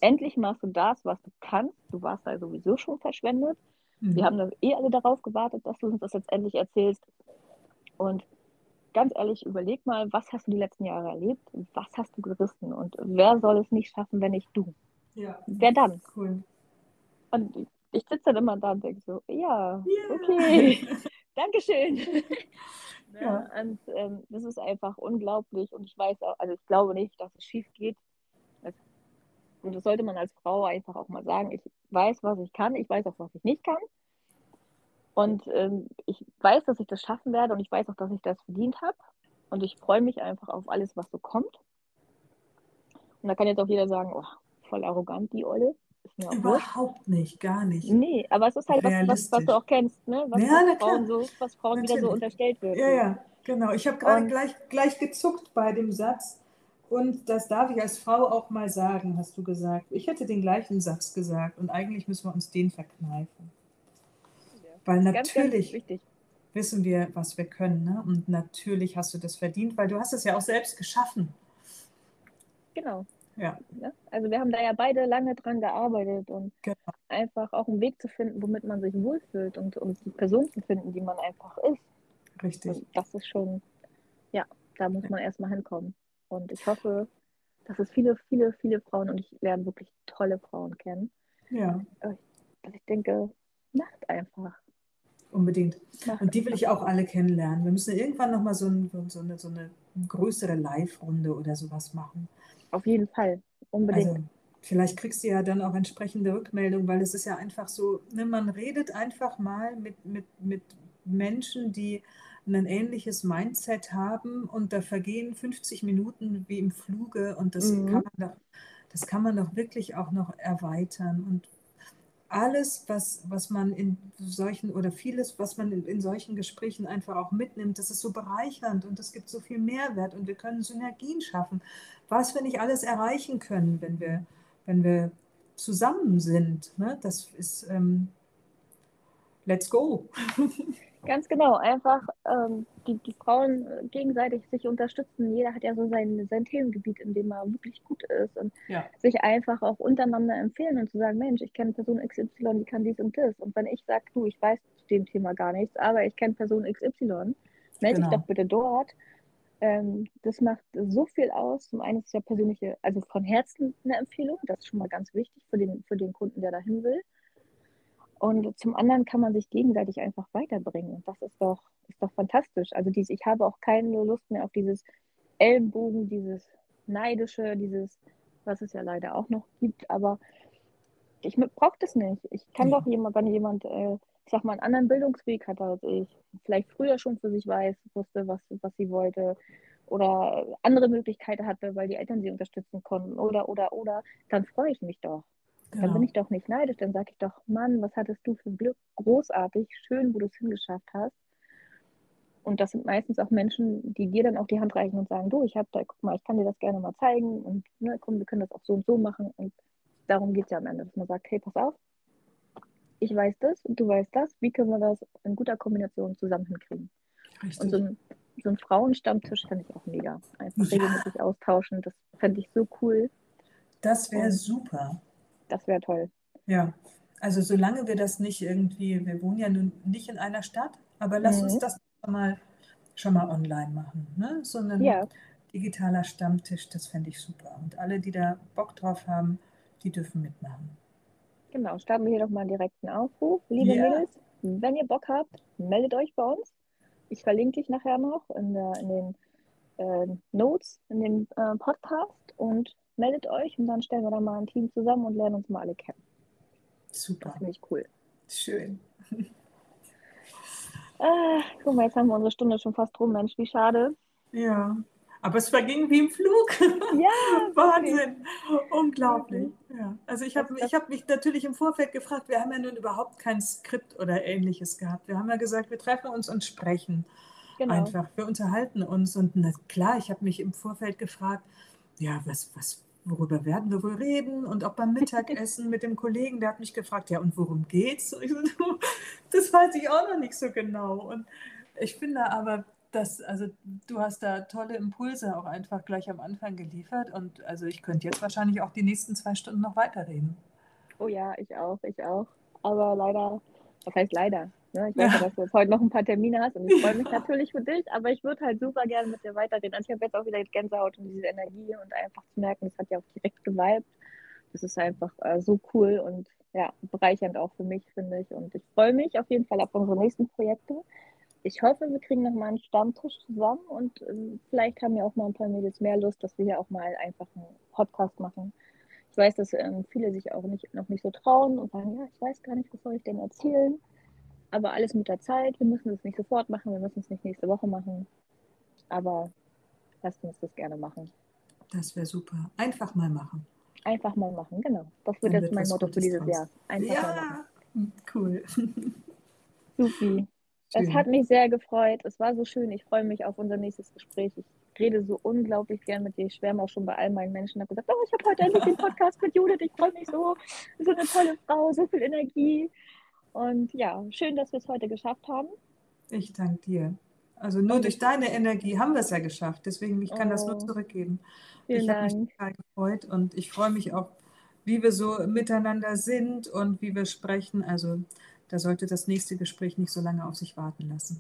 Endlich machst du das, was du kannst. Du warst da sowieso schon verschwendet. Mhm. Wir haben da eh alle darauf gewartet, dass du uns das jetzt endlich erzählst. Und ganz ehrlich, überleg mal, was hast du die letzten Jahre erlebt? Was hast du gerissen? Und wer soll es nicht schaffen, wenn nicht du? Ja. Wer dann? Cool. Und ich, ich sitze dann immer da und denke so, ja, yeah. okay, Dankeschön. Ja. Ja, und ähm, das ist einfach unglaublich. Und ich weiß auch, also ich glaube nicht, dass es schief geht. Und das sollte man als Frau einfach auch mal sagen. Ich weiß, was ich kann. Ich weiß auch, was ich nicht kann. Und ähm, ich weiß, dass ich das schaffen werde. Und ich weiß auch, dass ich das verdient habe. Und ich freue mich einfach auf alles, was so kommt. Und da kann jetzt auch jeder sagen, oh, voll arrogant, die Olle. Ist mir auch Überhaupt gut. nicht, gar nicht. Nee, aber es ist halt was, was, was du auch kennst, ne? Was, ja, was Frauen, so, was Frauen wieder so unterstellt wird. Ja, ja, genau. Ich habe gerade gleich, gleich gezuckt bei dem Satz. Und das darf ich als Frau auch mal sagen, hast du gesagt. Ich hätte den gleichen Satz gesagt und eigentlich müssen wir uns den verkneifen. Ja. Weil natürlich ganz, ganz wissen wir, was wir können. Ne? Und natürlich hast du das verdient, weil du hast es ja auch selbst geschaffen. Genau. Ja. Ja, also wir haben da ja beide lange dran gearbeitet und genau. einfach auch einen Weg zu finden, womit man sich wohlfühlt und, und die Person zu finden, die man einfach ist. Richtig. Und das ist schon, ja, da muss man erstmal hinkommen. Und ich hoffe, dass es viele, viele, viele Frauen und ich lerne wirklich tolle Frauen kennen. Ja. Dass ich denke, macht einfach. Unbedingt. Macht und die will ich auch alle kennenlernen. Wir müssen irgendwann nochmal so, ein, so, eine, so eine größere Live-Runde oder sowas machen. Auf jeden Fall, unbedingt. Also, vielleicht kriegst du ja dann auch entsprechende Rückmeldung, weil es ist ja einfach so, ne, man redet einfach mal mit, mit, mit Menschen, die ein ähnliches Mindset haben und da vergehen fünfzig Minuten wie im Fluge und das, mhm. kann man doch, das kann man doch wirklich auch noch erweitern und alles, was, was man in solchen oder vieles, was man in, in solchen Gesprächen einfach auch mitnimmt, das ist so bereichernd und es gibt so viel Mehrwert und wir können Synergien schaffen. Was wir nicht alles erreichen können, wenn wir, wenn wir zusammen sind, ne? Das ist ähm, let's go. Ganz genau, einfach ähm, die, die Frauen gegenseitig sich unterstützen. Jeder hat ja so sein, sein Themengebiet, in dem er wirklich gut ist und ja. sich einfach auch untereinander empfehlen und zu sagen, Mensch, ich kenne Person X Y, die kann dies und das. Und wenn ich sage, du, ich weiß zu dem Thema gar nichts, aber ich kenne Person X Y, melde genau. dich doch bitte dort. Ähm, das macht so viel aus. Zum einen ist es ja persönliche, also von Herzen eine Empfehlung, das ist schon mal ganz wichtig für den, für den Kunden, der dahin will. Und zum anderen kann man sich gegenseitig einfach weiterbringen. Und das ist doch, ist doch fantastisch. Also dies, ich habe auch keine Lust mehr auf dieses Ellenbogen, dieses Neidische, dieses, was es ja leider auch noch gibt. Aber ich brauche das nicht. Ich kann ja. doch jemand, wenn jemand, äh, ich sag mal, einen anderen Bildungsweg hat als ich, vielleicht früher schon für sich weiß, wusste, was, was sie wollte oder andere Möglichkeiten hatte, weil die Eltern sie unterstützen konnten oder, oder, oder, dann freue ich mich doch. Genau. Dann bin ich doch nicht neidisch, dann sage ich doch, Mann, was hattest du für Glück, großartig, schön, wo du es hingeschafft hast. Und das sind meistens auch Menschen, die dir dann auch die Hand reichen und sagen, du, ich habe da, guck mal, ich kann dir das gerne mal zeigen und ne, komm, wir können das auch so und so machen. Und darum geht es ja am Ende, dass man sagt, hey, pass auf, ich weiß das und du weißt das, wie können wir das in guter Kombination zusammen hinkriegen? Richtig. Und so ein, so ein Frauenstammtisch fände ich auch mega. Einfach ja. regelmäßig austauschen, das fände ich so cool. Das wäre super. Das wäre toll. Ja, also solange wir das nicht irgendwie, wir wohnen ja nun nicht in einer Stadt, aber lass mhm. uns das schon mal, schon mal online machen, ne? So ein ja. digitaler Stammtisch, das fände ich super. Und alle, die da Bock drauf haben, die dürfen mitmachen. Genau, starten wir hier doch mal direkt einen Aufruf. Liebe ja. Mädels, wenn ihr Bock habt, meldet euch bei uns. Ich verlinke dich nachher noch in, der, in den äh, Notes, in dem äh, Podcast und meldet euch und dann stellen wir da mal ein Team zusammen und lernen uns mal alle kennen. Super. Das finde ich cool. Schön. Ah, guck mal, jetzt haben wir unsere Stunde schon fast rum, Mensch, wie schade. Ja, aber es verging wie im Flug. Ja. Wahnsinn. Unglaublich. Ja. Also ich habe ich hab mich natürlich im Vorfeld gefragt, wir haben ja nun überhaupt kein Skript oder Ähnliches gehabt. Wir haben ja gesagt, wir treffen uns und sprechen. Genau. Einfach, wir unterhalten uns. Und na klar, ich habe mich im Vorfeld gefragt, ja, was, was, worüber werden wir wohl reden? Und auch beim Mittagessen mit dem Kollegen, der hat mich gefragt, ja, und worum geht's? Und ich so, das weiß ich auch noch nicht so genau. Und ich finde aber, dass, also du hast da tolle Impulse auch einfach gleich am Anfang geliefert. Und also ich könnte jetzt wahrscheinlich auch die nächsten zwei Stunden noch weiterreden. Oh ja, ich auch, ich auch. Aber leider, das heißt leider. Ne? Ich weiß ja, dass du jetzt heute noch ein paar Termine hast und ich freue mich natürlich für dich, aber ich würde halt super gerne mit dir weiterreden. Also ich habe jetzt auch wieder Gänsehaut und diese Energie und einfach zu merken, das hat ja auch direkt geweibt. Das ist einfach äh, so cool und ja, bereichernd auch für mich, finde ich. Und ich freue mich auf jeden Fall auf unsere nächsten Projekte. Ich hoffe, wir kriegen nochmal einen Stammtisch zusammen und äh, vielleicht haben ja auch mal ein paar Mädels mehr Lust, dass wir hier auch mal einfach einen Podcast machen. Ich weiß, dass ähm, viele sich auch nicht, noch nicht so trauen und sagen, ja, ich weiß gar nicht, was soll ich denn erzählen. Aber alles mit der Zeit. Wir müssen es nicht sofort machen, wir müssen es nicht nächste Woche machen. Aber lasst uns das gerne machen. Das wäre super. Einfach mal machen. Einfach mal machen, genau. Das wird jetzt mein Motto für dieses Jahr. Einfach mal machen. Ja, cool. Supi. Es hat mich sehr gefreut. Es war so schön. Ich freue mich auf unser nächstes Gespräch. Ich rede so unglaublich gern mit dir. Ich schwärme auch schon bei all meinen Menschen. Ich habe gesagt, oh, ich habe heute endlich den Podcast mit Judith. Ich freue mich so. So eine tolle Frau, so viel Energie. Und ja, schön, dass wir es heute geschafft haben. Ich danke dir. Also nur durch deine Energie haben wir es ja geschafft. Deswegen, ich kann oh, das nur zurückgeben. Ich habe mich total gefreut und ich freue mich auch, wie wir so miteinander sind und wie wir sprechen. Also da sollte das nächste Gespräch nicht so lange auf sich warten lassen.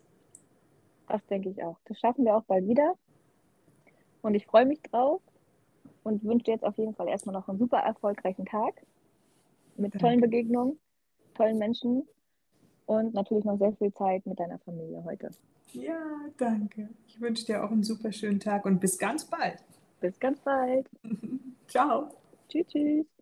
Das denke ich auch. Das schaffen wir auch bald wieder. Und ich freue mich drauf und wünsche dir jetzt auf jeden Fall erstmal noch einen super erfolgreichen Tag mit tollen danke. Begegnungen, tollen Menschen und natürlich noch sehr viel Zeit mit deiner Familie heute. Ja, danke. Ich wünsche dir auch einen super schönen Tag und bis ganz bald. Bis ganz bald. Ciao. Tschüss. Tschüss.